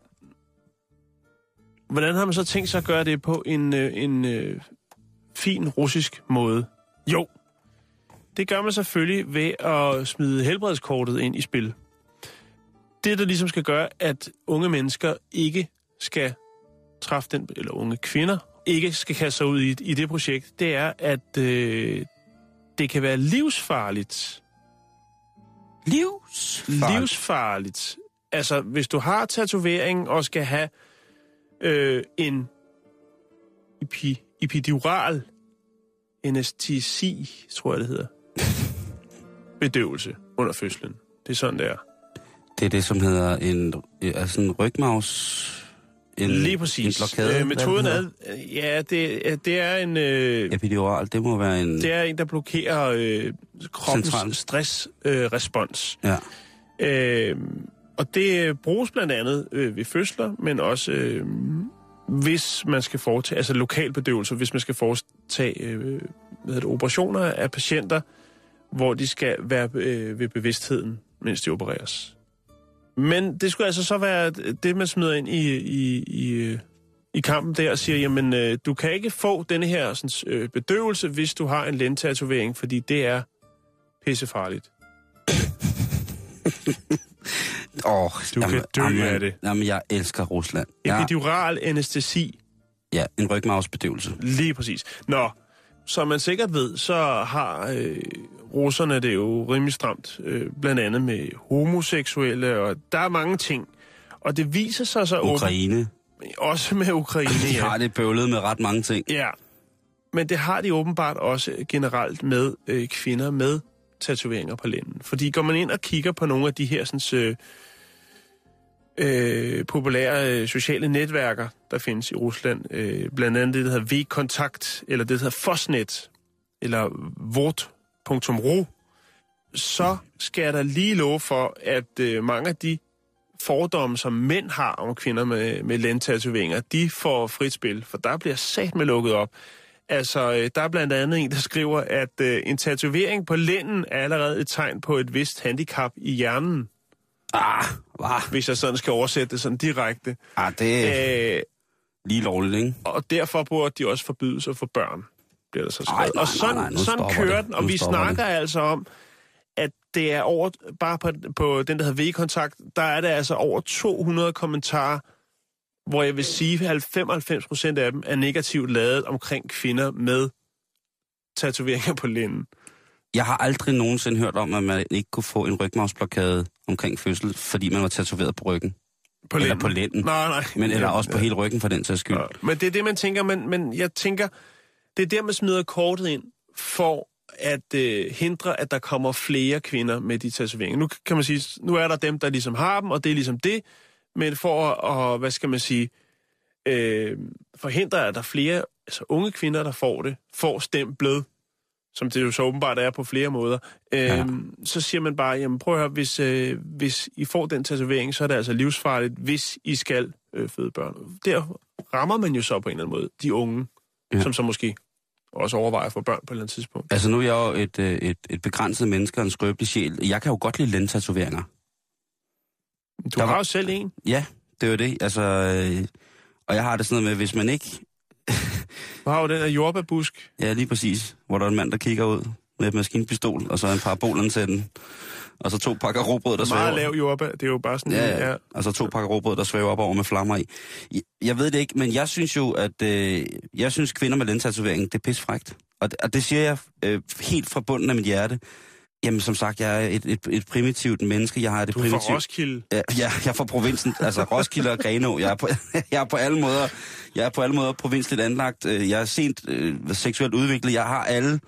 hvordan har man så tænkt sig at gøre det på en, øh, en øh, fin russisk måde? Jo. Det gør man selvfølgelig ved at smide helbredskortet ind i spil. Det, der ligesom skal gøre, at unge mennesker ikke skal træffe den, eller unge kvinder, ikke skal kaste sig ud i, i det projekt, det er, at øh, det kan være livsfarligt. Livsfarligt? Livsfarligt. Altså, hvis du har tatovering og skal have øh, en epi, epidural anestesi, tror jeg, det hedder. Bedøvelse under fødslen. Det er sådan, det er. Det er det, som hedder en, altså en rygmavs... En, lige præcis. En blokade. Øh, metoden er... Ja, det, det er en... Øh, epidural, det må være en... Det er en, der blokerer øh, kroppens stressrespons. Øh, ja. Øh, og det bruges blandt andet øh, ved fødsler, men også... Øh, hvis man skal foretage, altså lokal bedøvelse, hvis man skal foretage øh, hvad det, operationer af patienter, hvor de skal være øh, ved bevidstheden, mens de opereres. Men det skulle altså så være det, man smider ind i, i, i, i kampen der og siger, jamen øh, du kan ikke få denne her sådan, øh, bedøvelse, hvis du har en lændtatovering, fordi det er pissefarligt. Åh, oh, du jamen, kan dø jamen, af det. Jamen, jeg elsker Rusland. En epidural anestesi. Ja, en rygmavsbedøvelse. Lige præcis. Nå, som man sikkert ved, så har øh, russerne det jo rimelig stramt, øh, blandt andet med homoseksuelle, og der er mange ting. Og det viser sig så... Ukraine. Åben, også med Ukraine, de har det bøvlet med ret mange ting. Ja, men det har de åbenbart også generelt med øh, kvinder med tatoveringer på lænden. Fordi går man ind og kigger på nogle af de her sådan, øh, øh, populære sociale netværker, der findes i Rusland, øh, blandt andet det, der hedder V-Kontakt, eller det, der hedder Fosnet, eller vort punktum ru, så skal der lige love for, at øh, mange af de fordomme, som mænd har om kvinder med, med lændtatoveringer, de får frit spil, for der bliver satme lukket op. Altså, der er blandt andet en, der skriver, at øh, en tatovering på lænden er allerede et tegn på et vist handicap i hjernen. Ah, hva? Hvis jeg sådan skal oversætte det sådan direkte. Ah, det er Æh, lige lovligt, ikke? Og derfor burde de også forbydes at få børn, bliver der så skrevet. Ej, nej, og sådan, nej, nej, sådan kører det. Den, og nu vi snakker det. Altså om, at det er over, bare på, på den, der hedder V-kontakt, der er det altså over to hundrede kommentarer, hvor jeg vil sige, at femoghalvfems procent af dem er negativt lavet omkring kvinder med tatoveringer på lænden. Jeg har aldrig nogensinde hørt om, at man ikke kunne få en rygmarvsblokade omkring fødsel, fordi man var tatoveret på ryggen. På eller på lænden. Nej, nej. Men, eller også på hele ryggen, for den sags skyld. Ja. Men det er det, man tænker. Men, men jeg tænker, det er der, man smider kortet ind for at øh, hindre, at der kommer flere kvinder med de tatoveringer. Nu kan man sige, nu er der dem, der ligesom har dem, og det er ligesom det. Men for at, at hvad skal man sige, øh, forhindre, at der flere altså unge kvinder, der får det, får stemplet, som det jo så åbenbart er på flere måder, øh, ja. så siger man bare, jamen prøv at høre, hvis, øh, hvis I får den tatovering, så er det altså livsfarligt, hvis I skal øh, føde børn. Der rammer man jo så på en eller anden måde de unge, ja. som så måske også overvejer at få børn på et eller andet tidspunkt. Altså nu er jeg jo et, øh, et, et begrænset menneske og en skrøbelig sjæl. Jeg kan jo godt lide lændetatoveringer. Du Der har var... jo selv en. Ja, det er jo det. Altså, øh, og jeg har det sådan noget med, hvis man ikke... Du har jo den der jordbærbusk. Ja, lige præcis. Hvor der er en mand, der kigger ud med et maskinpistol, og så en parabol antændt. Og så to pakker rugbrød, der svæver. Meget lav jordbær, det er jo bare sådan... Ja, ja. Og så to pakker rugbrød, der svæver op over med flammer i. Jeg ved det ikke, men jeg synes jo, at... Øh, jeg synes, kvinder med lændetatovering, det er pissefrækt. Og, og det siger jeg øh, helt fra bunden af mit hjerte. Jamen, som sagt, jeg er et, et, et primitivt menneske. Jeg har det primitivt... Du er primitivt... fra Roskilde. Ja, jeg, jeg er fra provinsen. Altså, Roskilde og Grenå. Jeg er på, jeg er på alle måder... Jeg er på alle måder provinsligt anlagt. Jeg er sent øh, seksuelt udviklet. Jeg har alle,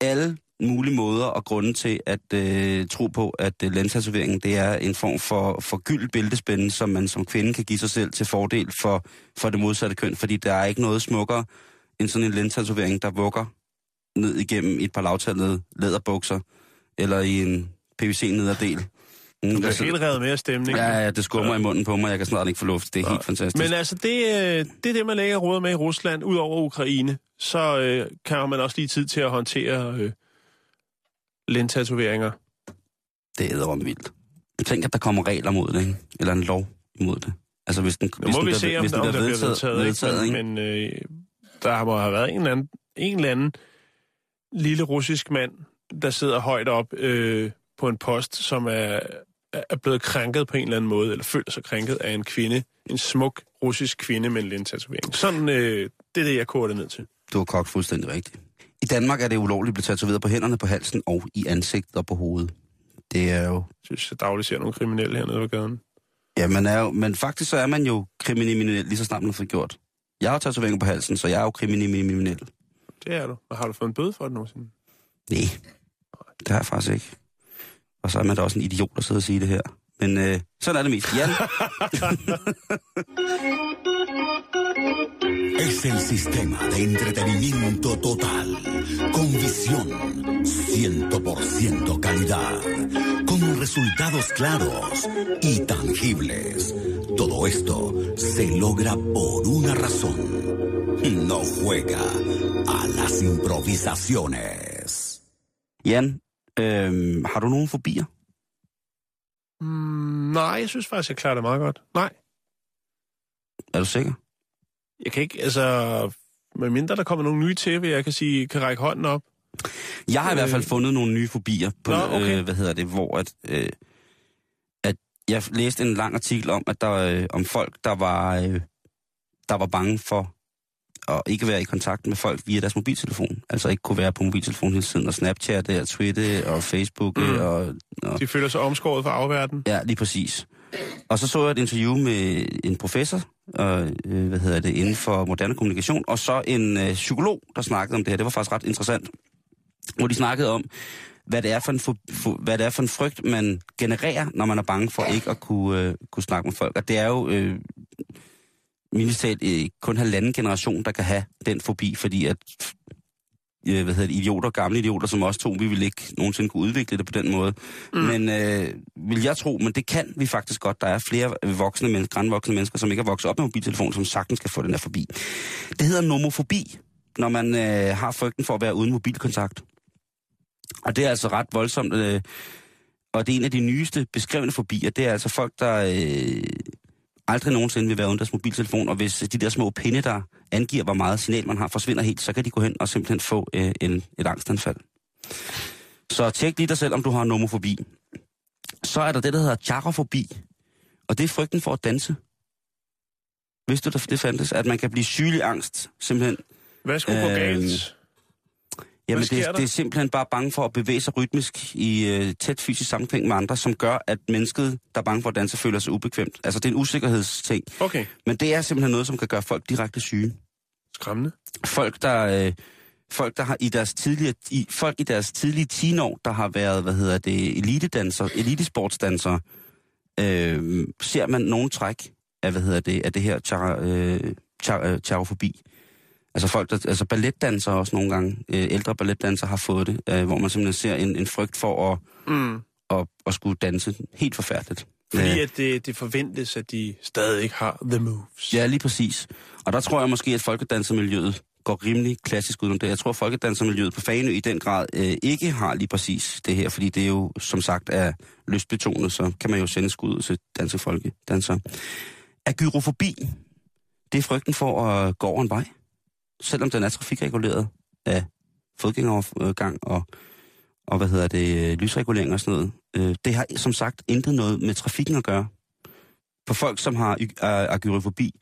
alle mulige måder og grunde til at øh, tro på, at øh, lændetatoveringen, det er en form for, for gyldent bæltespænde, som man som kvinde kan give sig selv til fordel for, for det modsatte køn. Fordi der er ikke noget smukkere end sådan en lændetatovering, der vugger ned igennem et par lavtallede læderbukser, eller i en P V C-nederdel. Du bliver helt revet med at stemme, ikke? Ja, ja, det skummer ja. i munden på mig, jeg kan snart ikke få luft. Det er ja. helt fantastisk. Men altså, det, det er det, man lægger råd med i Rusland, ud over Ukraine. Så øh, kan man også lige tid til at håndtere øh, lændetatoveringer. Det er æderomvildt. Jeg tænker, at der kommer regler mod det, ikke? Eller en lov imod det. Altså, hvis den, ja, hvis må den, vi der, se, om hvis der, den der, der bliver vedtaget, vedtaget ikke? Men øh, der må have været en eller anden, en eller anden lille russisk mand, der sidder højt op øh, på en post, som er, er blevet krænket på en eller anden måde, eller føler sig krænket af en kvinde, en smuk russisk kvinde med en lændetatovering. Sådan, øh, det er det, jeg koger det ned til. Du har kogt fuldstændig rigtigt. I Danmark er det ulovligt at blive tatoveret på hænderne, på halsen og i ansigtet og på hovedet. Det er jo... Jeg synes, jeg dagligt ser nogle kriminelle hernede på gaden. Ja, man er jo, men faktisk så er man jo kriminel, lige så snart man har gjort. Jeg har tatoveringer på halsen, så jeg er jo kriminel. Det er du. Og har du fået en bøde for det nogensinde? Nej, det har jeg faktisk ikke. Og så er man da også en idiot, der sidder og siger det her. Men øh, sådan er det mest. Jan. Es el sistema de entretenimiento total, con visión, cien por ciento calidad, con resultados claros y tangibles. Todo esto se logra por una razón. No juega a las improvisaciones. Jan, øh, har du nogen fobier? Mm, nej, jeg synes faktisk, jeg klarer det meget godt. Nej. Er du sikker? Jeg kan ikke, altså, medmindre der kommer nogle nye til, jeg kan sige, kan række hånden op. Jeg har øh... i hvert fald fundet nogle nye fobier på, Nå, okay. øh, hvad hedder det, hvor at, øh, at jeg læste en lang artikel om, at der øh, om folk, der var, øh, der var bange for at ikke være i kontakt med folk via deres mobiltelefon. Altså ikke kunne være på mobiltelefonen hele tiden, og Snapchat, og Twitter, og Facebook, mm. og, og... De føler sig omskåret fra afverden. Ja, lige præcis. Og så så jeg et interview med en professor, og, øh, hvad hedder det, inden for moderne kommunikation, og så en øh, psykolog, der snakkede om det her. Det var faktisk ret interessant, hvor de snakkede om, hvad det er for en, for, for, hvad det er for en frygt, man genererer, når man er bange for ikke at kunne, øh, kunne snakke med folk. Og det er jo øh, ministeriet øh, kun halvanden generation, der kan have den fobi, fordi at øh, hvad hedder det, idioter, gamle idioter som os to, vi vil ikke nogensinde kunne udvikle det på den måde. Mm. Men øh, vil jeg tro, men det kan vi faktisk godt. Der er flere voksne mennesker, grandvoksne mennesker, som ikke har vokset op med mobiltelefon, som sagtens kan få den her fobi. Det hedder nomofobi, når man øh, har frygten for at være uden mobilkontakt. Og det er altså ret voldsomt. Øh, og det er en af de nyeste beskrevne fobier. Det er altså folk, der... Øh, aldrig nogensinde vil være uden deres mobiltelefon, og hvis de der små pinde, der angiver, hvor meget signal man har, forsvinder helt, så kan de gå hen og simpelthen få øh, en, et angstanfald. Så tjek lige dig selv, om du har nomofobi. Så er der det, der hedder charofobi, og det er frygten for at danse. Vidste du, det fandtes? At man kan blive sygelig angst, simpelthen. Hvad skulle øh, gå galt? Jamen det, det er simpelthen bare bange for at bevæge sig rytmisk i øh, tæt fysisk sammenhæng med andre, som gør, at mennesket, der er bange for at danse, føler sig ubekvemt. Altså det er en usikkerhedsting. Okay. Men det er simpelthen noget, som kan gøre folk direkte syge. Skræmmende. Folk, der... Øh, Folk, der har i deres tidlige, i, folk i deres tidlige teenår, der har været, hvad hedder det, elitedansere, elitesportsdansere, øh, ser man nogen træk af, hvad hedder det, af det her charofobi. Altså folk, der, altså balletdansere også nogle gange, øh, ældre balletdansere har fået det, øh, hvor man simpelthen ser en, en frygt for at, mm. at, at skulle danse helt forfærdeligt. Fordi at det, det forventes, at de stadig ikke har the moves. Ja, lige præcis. Og der tror jeg måske, at folkedansermiljøet går rimelig klassisk udenom det. Jeg tror, at folkedansermiljøet på Fagenø i den grad øh, ikke har lige præcis det her, fordi det er jo, som sagt, er lystbetonet, så kan man jo sende skud til danske folkedansere. Agyrofobi, det er frygten for at gå over en vej, selvom den er trafikreguleret af fodgængerovergang og, og hvad hedder det, lysregulering og sådan noget. Det har, som sagt, intet noget med trafikken at gøre. For folk, som har agyrofobi,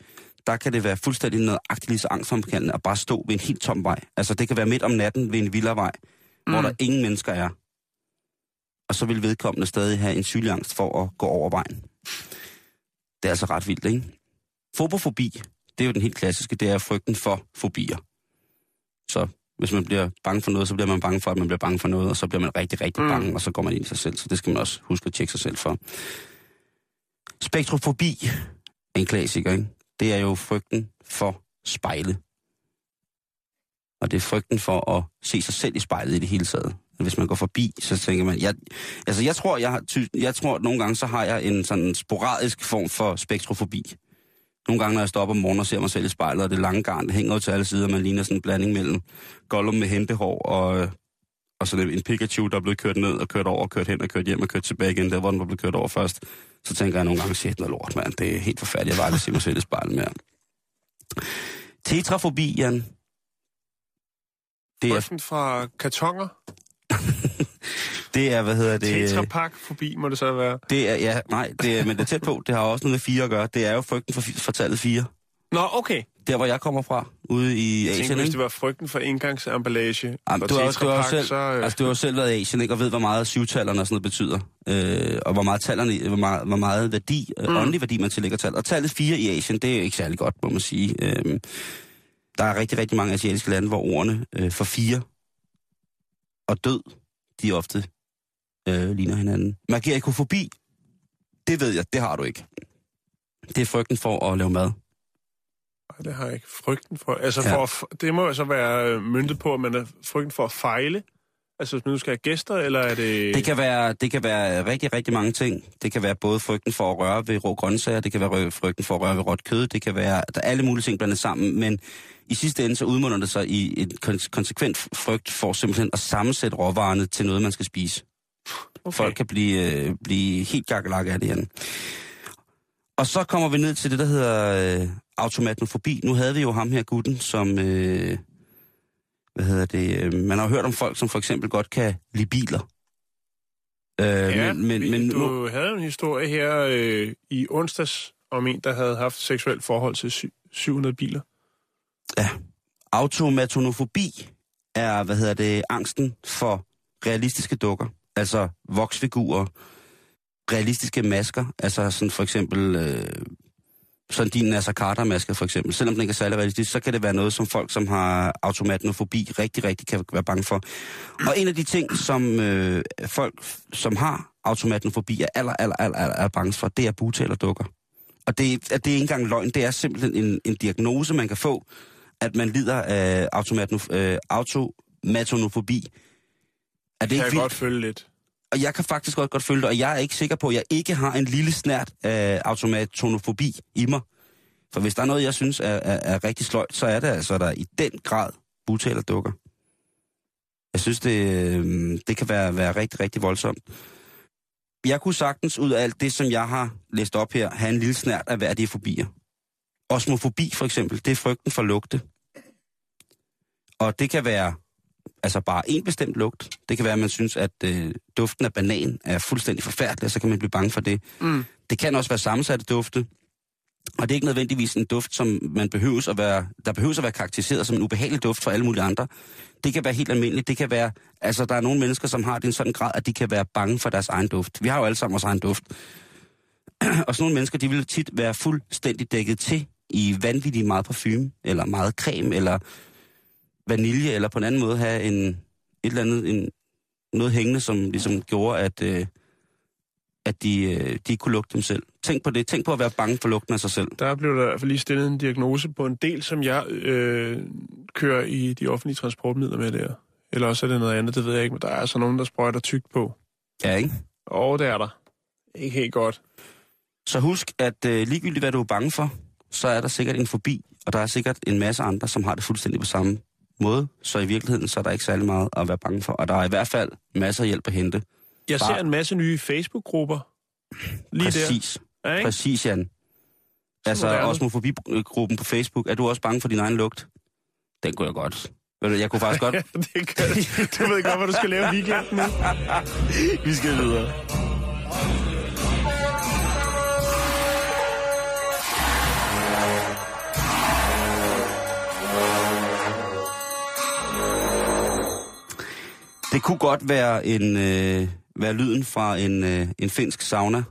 der kan det være fuldstændig nødagtigt lige så angstfremkaldende at bare stå ved en helt tom vej. Altså, det kan være midt om natten ved en villavej, mm. hvor der ingen mennesker er. Og så vil vedkommende stadig have en sygelig angst for at gå over vejen. Det er altså ret vildt, ikke? Fobofobi, det er jo den helt klassiske, det er frygten for fobier. Så hvis man bliver bange for noget, så bliver man bange for, at man bliver bange for noget, og så bliver man rigtig, rigtig bange, mm. og så går man ind i sig selv. Så det skal man også huske at tjekke sig selv for. Spektrofobi er en klassiker, ikke? Det er jo frygten for spejle. Og det er frygten for at se sig selv i spejlet i det hele taget. Hvis man går forbi, så tænker man... Jeg, altså, jeg tror, jeg, jeg tror, at nogle gange, så har jeg en sådan sporadisk form for spektrofobi. Nogle gange, når jeg står op om morgenen og ser mig selv i spejlet, og det lange garn, det hænger jo til alle sider, og man ligner sådan en blanding mellem Gollum med hentehår og, og sådan en Pikachu, der er blevet kørt ned og kørt over, og kørt hen og kørt hjem og kørt tilbage igen, der hvor den var blevet kørt over først. Så tænker jeg nogle gange, shit, noget lort, mand. Det er helt forfærdeligt, jeg bare vil se mig selv i spejlet mere. Tetrafobi, Jan. Det er... Frygten fra kartonger? Det er, hvad hedder det... Tetrapak-fobi må det så være. Det er, ja, nej, det er, men det er tæt på. Det har også noget med fire at gøre. Det er jo frygten for, for tallet fire. Nå, okay. Der, hvor jeg kommer fra, ude i Asien. Jeg tænkte, hvis det var frygten for engangsemballage. Jamen, du har også, du har selv, så, øh... altså, du har selv været i Asien, ikke? Og ved, hvor meget syvtallerne og sådan noget betyder. Øh, og hvor meget, tallerne, hvor meget, hvor meget værdi, mm. åndelig værdi, man tillægger tal. Og tallet fire i Asien, det er ikke særlig godt, må man sige. Øh, der er rigtig, rigtig mange asiatiske lande, hvor ordene øh, for fire og død, de ofte øh, ligner hinanden. Magikofobi, det ved jeg, det har du ikke. Det er frygten for at lave mad. Det har jeg ikke. Frygten for... Altså, ja. for at, det må altså være møntet på, at man er frygten for at fejle. Altså, hvis man nu skal have gæster, eller er det... Det kan være, det kan være rigtig, rigtig mange ting. Det kan være både frygten for at røre ved rå grøntsager, det kan være frygten for at røre ved råt kød, det kan være... Der er alle mulige ting blandet sammen, men i sidste ende, så udmunder det sig i en konsekvent frygt for simpelthen at sammensætte råvarerne til noget, man skal spise. Okay. Folk kan blive, øh, blive helt gakkelak af det igen. Og så kommer vi ned til det, der hedder... Øh, automatnofobi. Nu havde vi jo ham her gutten, som, øh, hvad hedder det, øh, man har hørt om folk, som for eksempel godt kan lide biler. Øh, ja, men, men, men, du nu... havde en historie her øh, i onsdags om en, der havde haft seksuelt forhold til syv hundrede biler. Ja. Automatonofobi er, hvad hedder det, angsten for realistiske dukker, altså voksfigurer, realistiske masker, altså sådan for eksempel... Øh, sådan din Nasser Carter-maske for eksempel, selvom den ikke er særlig realistisk, så kan det være noget, som folk, som har automatnofobi, rigtig, rigtig kan være bange for. Og en af de ting, som øh, folk, som har automatnofobi, er aller, aller, aller, aller bange for, det er bugtalerdukker. Og det, at det er ikke engang løgn, det er simpelthen en, en diagnose, man kan få, at man lider af automatnof- øh, automatonofobi. Er det, det kan ikke jeg godt følge lidt. Og jeg kan faktisk godt, godt følge det, og jeg er ikke sikker på, at jeg ikke har en lille snert af automatonofobi i mig. For hvis der er noget, jeg synes er, er, er rigtig sløjt, så er det altså, der i den grad bugtaler dukker. Jeg synes, det, det kan være, være rigtig, rigtig voldsomt. Jeg kunne sagtens ud af alt det, som jeg har læst op her, have en lille snert af hver af de fobier. Osmofobi for eksempel, det er frygten for lugte. Og det kan være... Altså bare en bestemt lugt. Det kan være, at man synes, at øh, duften af banan er fuldstændig forfærdelig, og så kan man blive bange for det. Mm. Det kan også være sammensatte dufte. Og det er ikke nødvendigvis en duft, som man behøves at være, der behøves at være karakteriseret som en ubehagelig duft for alle mulige andre. Det kan være helt almindeligt. Det kan være, altså der er nogle mennesker, som har det i en sådan grad, at de kan være bange for deres egen duft. Vi har jo alle sammen vores egen duft. Og sådan nogle mennesker, de vil tit være fuldstændig dækket til i vanvittigt meget parfume, eller meget creme, eller vanilje, eller på en anden måde have en, et eller andet, en, noget hængende, som ligesom gjorde, at... Øh, at de, de kunne lugte dem selv. Tænk på det. Tænk på at være bange for lugten af sig selv. Der blev der lige stillet en diagnose på en del, som jeg øh, kører i de offentlige transportmidler med der. Eller også er det noget andet, det ved jeg ikke, men der er altså nogen, der sprøjter tykt på. Ja, ikke? Og det er der. Ikke helt godt. Så husk, at øh, ligegyldigt hvad du er bange for, så er der sikkert en fobi, og der er sikkert en masse andre, som har det fuldstændig på samme måde. Så i virkeligheden, så er der ikke særlig meget at være bange for, og der er i hvert fald masser af hjælp at hente. Jeg ser en masse nye Facebook-grupper lige præcis. Der. Ja, præcis, Jan. Altså, osmofobigruppen på Facebook. Er du også bange for din egen lugt? Den kunne jeg godt. Jeg kunne faktisk godt... det kan du. Du ved godt, hvad du skal lave i weekenden nu. Vi skal videre. Det kunne godt være en... Øh... være lyden fra en, øh, en finsk sauna,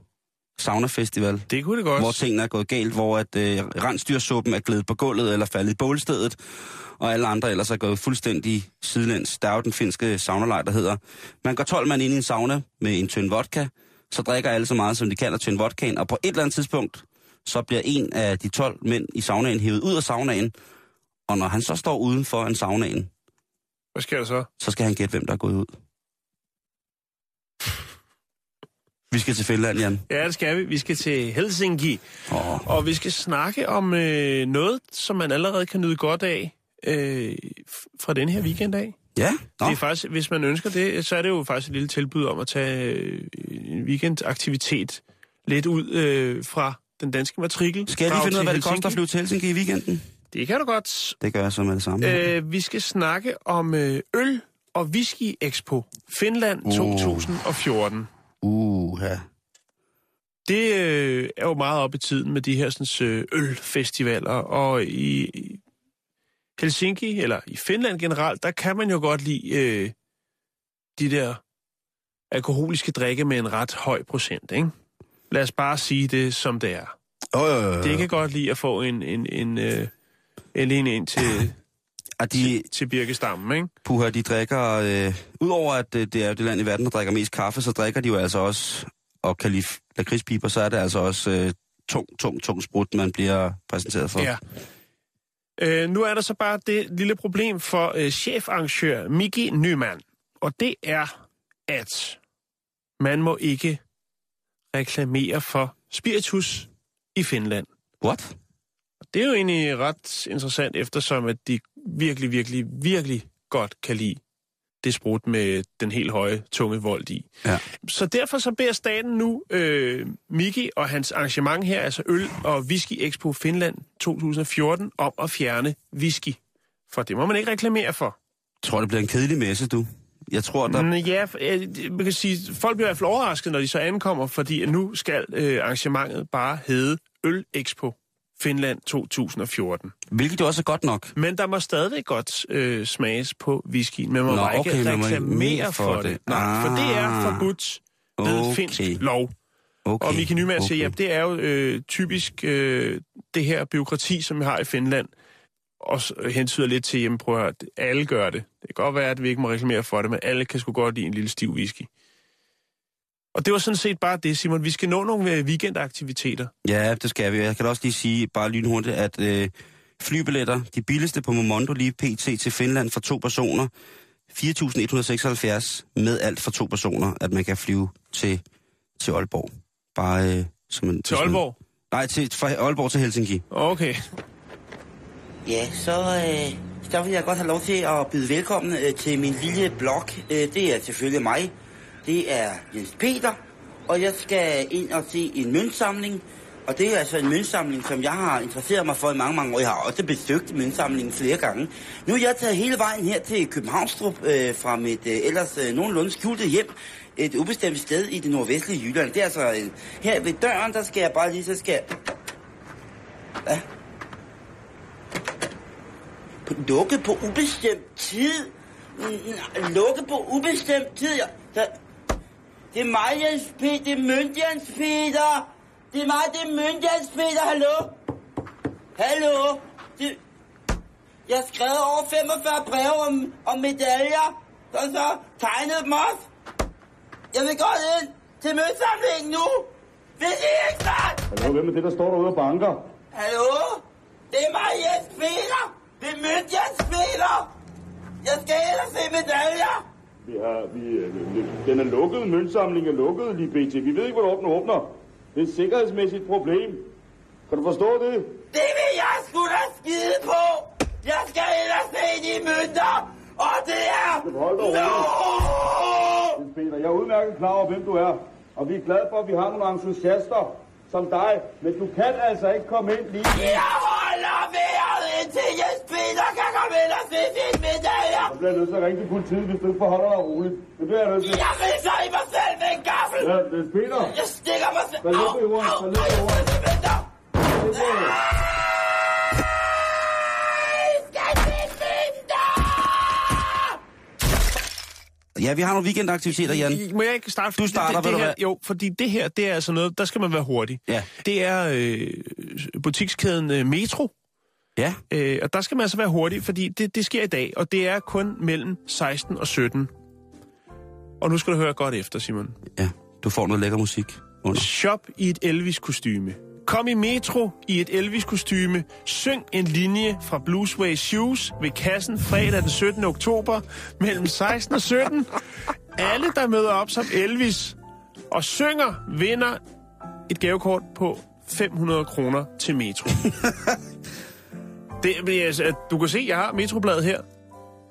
saunafestival. Det kunne det godt. Hvor tingene er gået galt, hvor at øh, rensdyrsuppen er glædet på gulvet eller faldet i bålstedet, og alle andre ellers er gået fuldstændig sidelæns. Der er jo den finske saunalej, der hedder, man går tolv mand ind i en sauna med en tynd vodka, så drikker alle så meget, som de kan af tynd vodkaen, og på et eller andet tidspunkt, så bliver en af de tolv mænd i saunaen hævet ud af saunaen, og når han så står uden for en saunaen, hvad sker der så? Så skal han gætte, hvem der er gået ud. Vi skal til Finland, Jan. Ja, det skal vi. Vi skal til Helsinki. Oh. Og vi skal snakke om øh, noget, som man allerede kan nyde godt af øh, fra den her weekend af. Ja. No. Det er faktisk, hvis man ønsker det, så er det jo faktisk et lille tilbud om at tage øh, en weekendaktivitet lidt ud øh, fra den danske matrikel. Skal jeg lige finde ud af, hvad det koster at flyve til Helsinki i weekenden? Det kan du godt. Det gør jeg så med det samme. Øh, vi skal snakke om øh, øl og whisky expo Finland oh. to tusind og fjorten. Uha. Det øh, er jo meget op i tiden med de her sådan, ølfestivaler, og i Helsinki, eller i Finland generelt, der kan man jo godt lide øh, de der alkoholiske drikke med en ret høj procent, ikke? Lad os bare sige det, som det er. Øh. Det kan godt lide at få en en en øh, en ind til... Og de, til, til birkestammen, ikke? Puha, de drikker... Øh, Udover at øh, det er jo det land i verden, der drikker mest kaffe, så drikker de jo altså også... Og kalif, lakridspiber, så er det altså også øh, tung, tung, tung sprut, man bliver præsenteret for. Ja. Øh, nu er der så bare det lille problem for øh, chefarrangør Miki Nyman. Og det er, at man må ikke reklamere for spiritus i Finland. What? Det er jo egentlig ret interessant, eftersom at de virkelig, virkelig, virkelig godt kan lide det sprut med den helt høje, tunge vold i. Ja. Så derfor så beder staten nu øh, Miki og hans arrangement her, altså Øl- og Whisky Expo Finland to tusind og fjorten, om at fjerne whisky. For det må man ikke reklamere for. Jeg tror, det bliver en kedelig messe, du. Jeg tror, der... Mm, ja, man kan sige, folk bliver i hvert fald overrasket, når de så ankommer, fordi nu skal øh, arrangementet bare hedde Øl Expo Finland to tusind og fjorten. Hvilket også er godt nok. Men der må stadig godt øh, smages på whiskyen, men man må ikke okay, reklamere for det. det. Nej, for det er forbudt ved okay. finsk lov. Okay. Og Miki Nyman okay. siger, at det er jo øh, typisk øh, det her byråkrati, som vi har i Finland, og hensyder lidt til, jamen prøv at høre, alle gør det. Det kan godt være, at vi ikke må reklamere for det, men alle kan sgu godt lide en lille stiv whisky. Og det var sådan set bare det, Simon. Vi skal nå nogle weekendaktiviteter. Ja, det skal vi. Jeg kan også lige sige, bare lynhurtigt, at øh, flybilletter, de billigste på Momondo lige pt. Til Finland for to personer, fire tusind et hundrede seksoghalvfjerds med alt for to personer, at man kan flyve til, til Aalborg. Bare øh, som en... Til Aalborg? En, nej, til, fra Aalborg til Helsinki. Okay. Ja, så... Øh, så vil jeg godt have lov til at byde velkommen øh, til min lille blog. Øh, det er selvfølgelig mig. Det er Jens Peter, og jeg skal ind og se en møntsamling. Og det er altså en møntsamling, som jeg har interesseret mig for i mange, mange år. Jeg har også besøgt møntsamlingen flere gange. Nu er jeg taget hele vejen her til Københavnstrup øh, fra mit øh, ellers øh, nogenlunde skjulte hjem. Et ubestemt sted i det nordvestlige Jylland. Det er altså øh, her ved døren, der skal jeg bare lige så skal... Hvad? Lukket på ubestemt tid? Lukket på ubestemt tid? Det er mig, Jens Peter. Det er Møntjens Peter. Det er mig, det er Møntjens Peter. Hallo? Hallo? Det... Jeg har skrevet over femogfyrre breve om, om medaljer. Og så tegnede dem også. Jeg vil godt ind til møntsamlingen nu. Hvis I ikke snart... Hallo, hvem er det, der står derude og banker? Hallo? Det er mig, Jens Peter. Det er mønt, Jens Peter. Jeg skal ellers se medaljer. Vi har... Vi, den er lukket. Møntsamlingen er lukket lige pt. Vi ved ikke, hvornår den åbner. Det er et sikkerhedsmæssigt problem. Kan du forstå det? Det vil jeg sgu da skide på. Jeg skal ellers se de mønter. Og det er... Hold da roligt. Jens Peter, jeg er udmærket klar over, hvem du er. Og vi er glade for, at vi har nogle entusiaster som dig. Men du kan altså ikke komme ind lige... Jeg holder vejret, indtil Jens Peter kan komme ind og se sine medaljer. Jeg bliver nødt til at ringe til politiet, hvis du ikke forholder dig roligt. Det bliver jeg nødt til. Jeg ridser i mig selv med en gaffel. Ja, Jens Peter. Jeg stikker mig selv. Hvad løber i hovedet? Hvad løber i hovedet? Hvad løber i hovedet? Ja, vi har nogle weekendaktiviteter, Jan. Må jeg ikke starte? Du starter, det, det, det her, jo, fordi det her, det er altså noget, der skal man være hurtig. Ja. Det er øh, butikskæden øh, Metro. Ja. Øh, og der skal man altså være hurtig, fordi det, det sker i dag, og det er kun mellem seksten og sytten. Og nu skal du høre godt efter, Simon. Ja, du får noget lækker musik under. Shop i et Elvis-kostyme. Kom i Metro i et Elvis-kostyme. Syng en linje fra Blue Suede Shoes ved kassen fredag den syttende oktober mellem seksten og sytten. Alle, der møder op som Elvis og synger, vinder et gavekort på fem hundrede kroner til Metro. Det, altså, du kan se, jeg har Metrobladet her.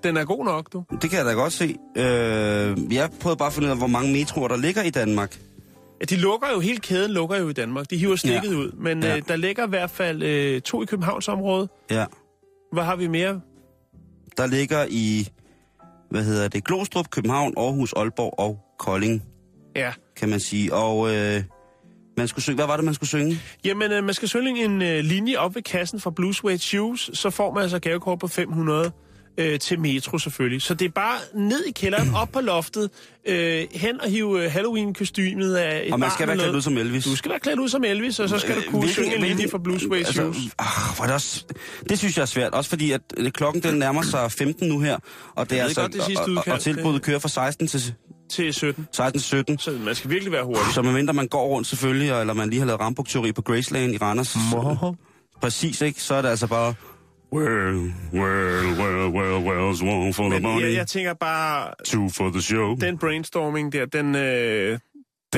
Den er god nok, du. Det kan jeg da godt se. Øh, jeg prøvede bare at finde ud af, hvor mange metroer, der ligger i Danmark. Ja, de lukker jo, hele kæden lukker jo i Danmark. De hiver stikket ja. ud, men ja. øh, der ligger i hvert fald øh, to i Københavnsområdet. Ja. Hvad har vi mere? Der ligger i, hvad hedder det, Glostrup, København, Aarhus, Aalborg og Kolding. Ja. Kan man sige. Og øh, man skulle synge, hvad var det, man skulle synge? Jamen, øh, man skal synge en øh, linje op ved kassen fra Blue Suede Shoes, så får man altså gavekort på fem hundrede. Til Metro selvfølgelig. Så det er bare ned i kælderen, op på loftet, øh, hen og hive Halloween-kostymet af et. Og man skal være klædt ud som Elvis. Du skal være klædt ud som Elvis, og så skal øh, du kunne hvilke, synge en linje for Blue Suede Shoes. Altså, det, også, det synes jeg er svært, også fordi at klokken den nærmer sig femten nu her, og det er altså, godt, det sidste udkald, og, og tilbuddet kører fra seksten til sytten. seksten til sytten. Så man skal virkelig være hurtig. Så medmindre man går rundt selvfølgelig, eller man lige har lavet rambukteori på Graceland i Randers. Må. Præcis, ikke? Så er det altså bare... Well, well, well, well, well's one for the money. Ja, jeg tænker bare... Two for the show. Den brainstorming der, den, øh, den,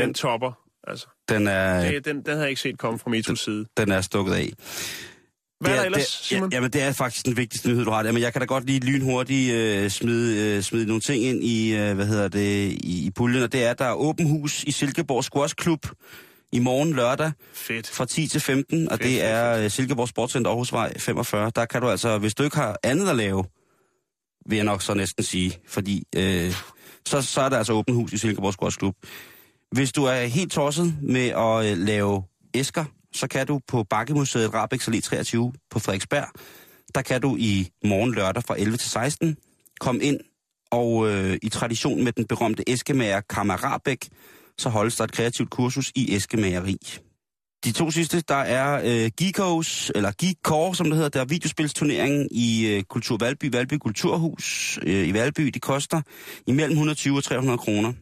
den topper, altså. Den er... Det, den, den havde jeg ikke set komme fra Metros side. Den er stukket af. Hvad er, er der ellers, Simon? Ja, jamen, det er faktisk den vigtigste nyhed, du har. Jamen, jeg kan da godt lige lynhurtigt øh, smide, øh, smide nogle ting ind i, øh, hvad hedder det, i, i puljen, og det er, at der er åben hus i Silkeborg Squashklub i morgen lørdag. Fedt. Fra ti til femten, og fedt, det er fedt. Silkeborg Sportscenter, Aarhusvej femogfyrre. Der kan du altså, hvis du ikke har andet at lave, vil jeg nok så næsten sige, fordi øh, så, så er der altså åbent hus i Silkeborg Squashklub. Hvis du er helt tosset med at øh, lave æsker, så kan du på Bakkemuseet Rabex Allé treogtyve på Frederiksberg. Der kan du i morgen lørdag fra elleve til seksten komme ind, og øh, i tradition med den berømte æskemager Kamma Rahbek, så holdes der et kreativt kursus i æskemageri. De to sidste, der er øh, Geekos, eller Geekcore, som det hedder, der er videospilsturneringen i øh, Kultur Valby, Valby Kulturhus øh, i Valby. De koster imellem et hundrede og tyve og tre hundrede kroner.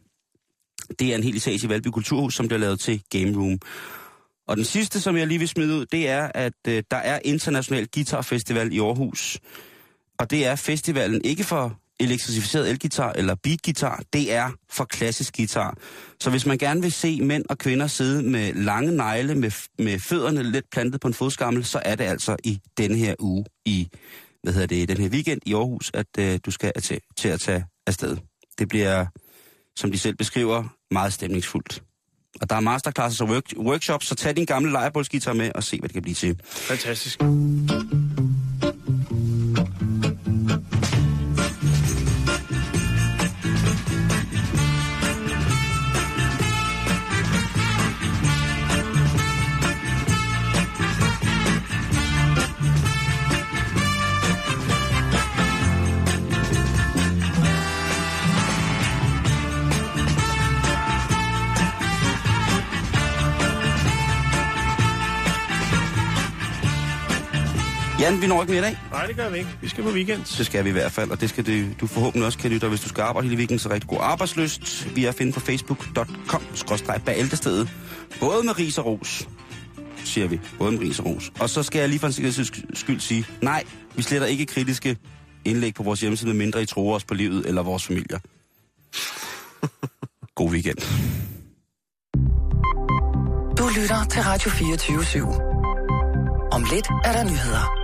Det er en hel etage i Valby Kulturhus, som bliver lavet til Game Room. Og den sidste, som jeg lige vil smide ud, det er, at øh, der er International Guitar Festival i Aarhus. Og det er festivalen ikke for... elektrificeret elgitar eller beatgitar, det er for klassisk guitar. Så hvis man gerne vil se mænd og kvinder sidde med lange negle, med, med fødderne let plantet på en fodskammel, så er det altså i denne her uge, i hvad hedder det, den her weekend i Aarhus, at øh, du skal til, til at tage afsted. Det bliver, som de selv beskriver, meget stemningsfuldt. Og der er masterclasses og work, workshops, så tag din gamle lejrebålsgitar med og se, hvad det kan blive til. Fantastisk. Jan, vi når ikke mere i dag. Nej, det gør vi ikke. Vi skal på weekend. Det skal vi i hvert fald, og det skal det, du forhåbentlig også kan lytte. Og hvis du skal arbejde hele weekenden, så rigtig god arbejdslyst. Vi er at finde på facebook punktum com skråstreg bæltestedet. Både med ris og ros, siger vi. Både med ris og ros. Og så skal jeg lige for en sikkerheds skyld sige, nej, vi sletter ikke kritiske indlæg på vores hjemmeside, mindre I tror os på livet eller vores familier. God weekend. Du lytter til Radio fireogtyve syv. Om lidt er der nyheder.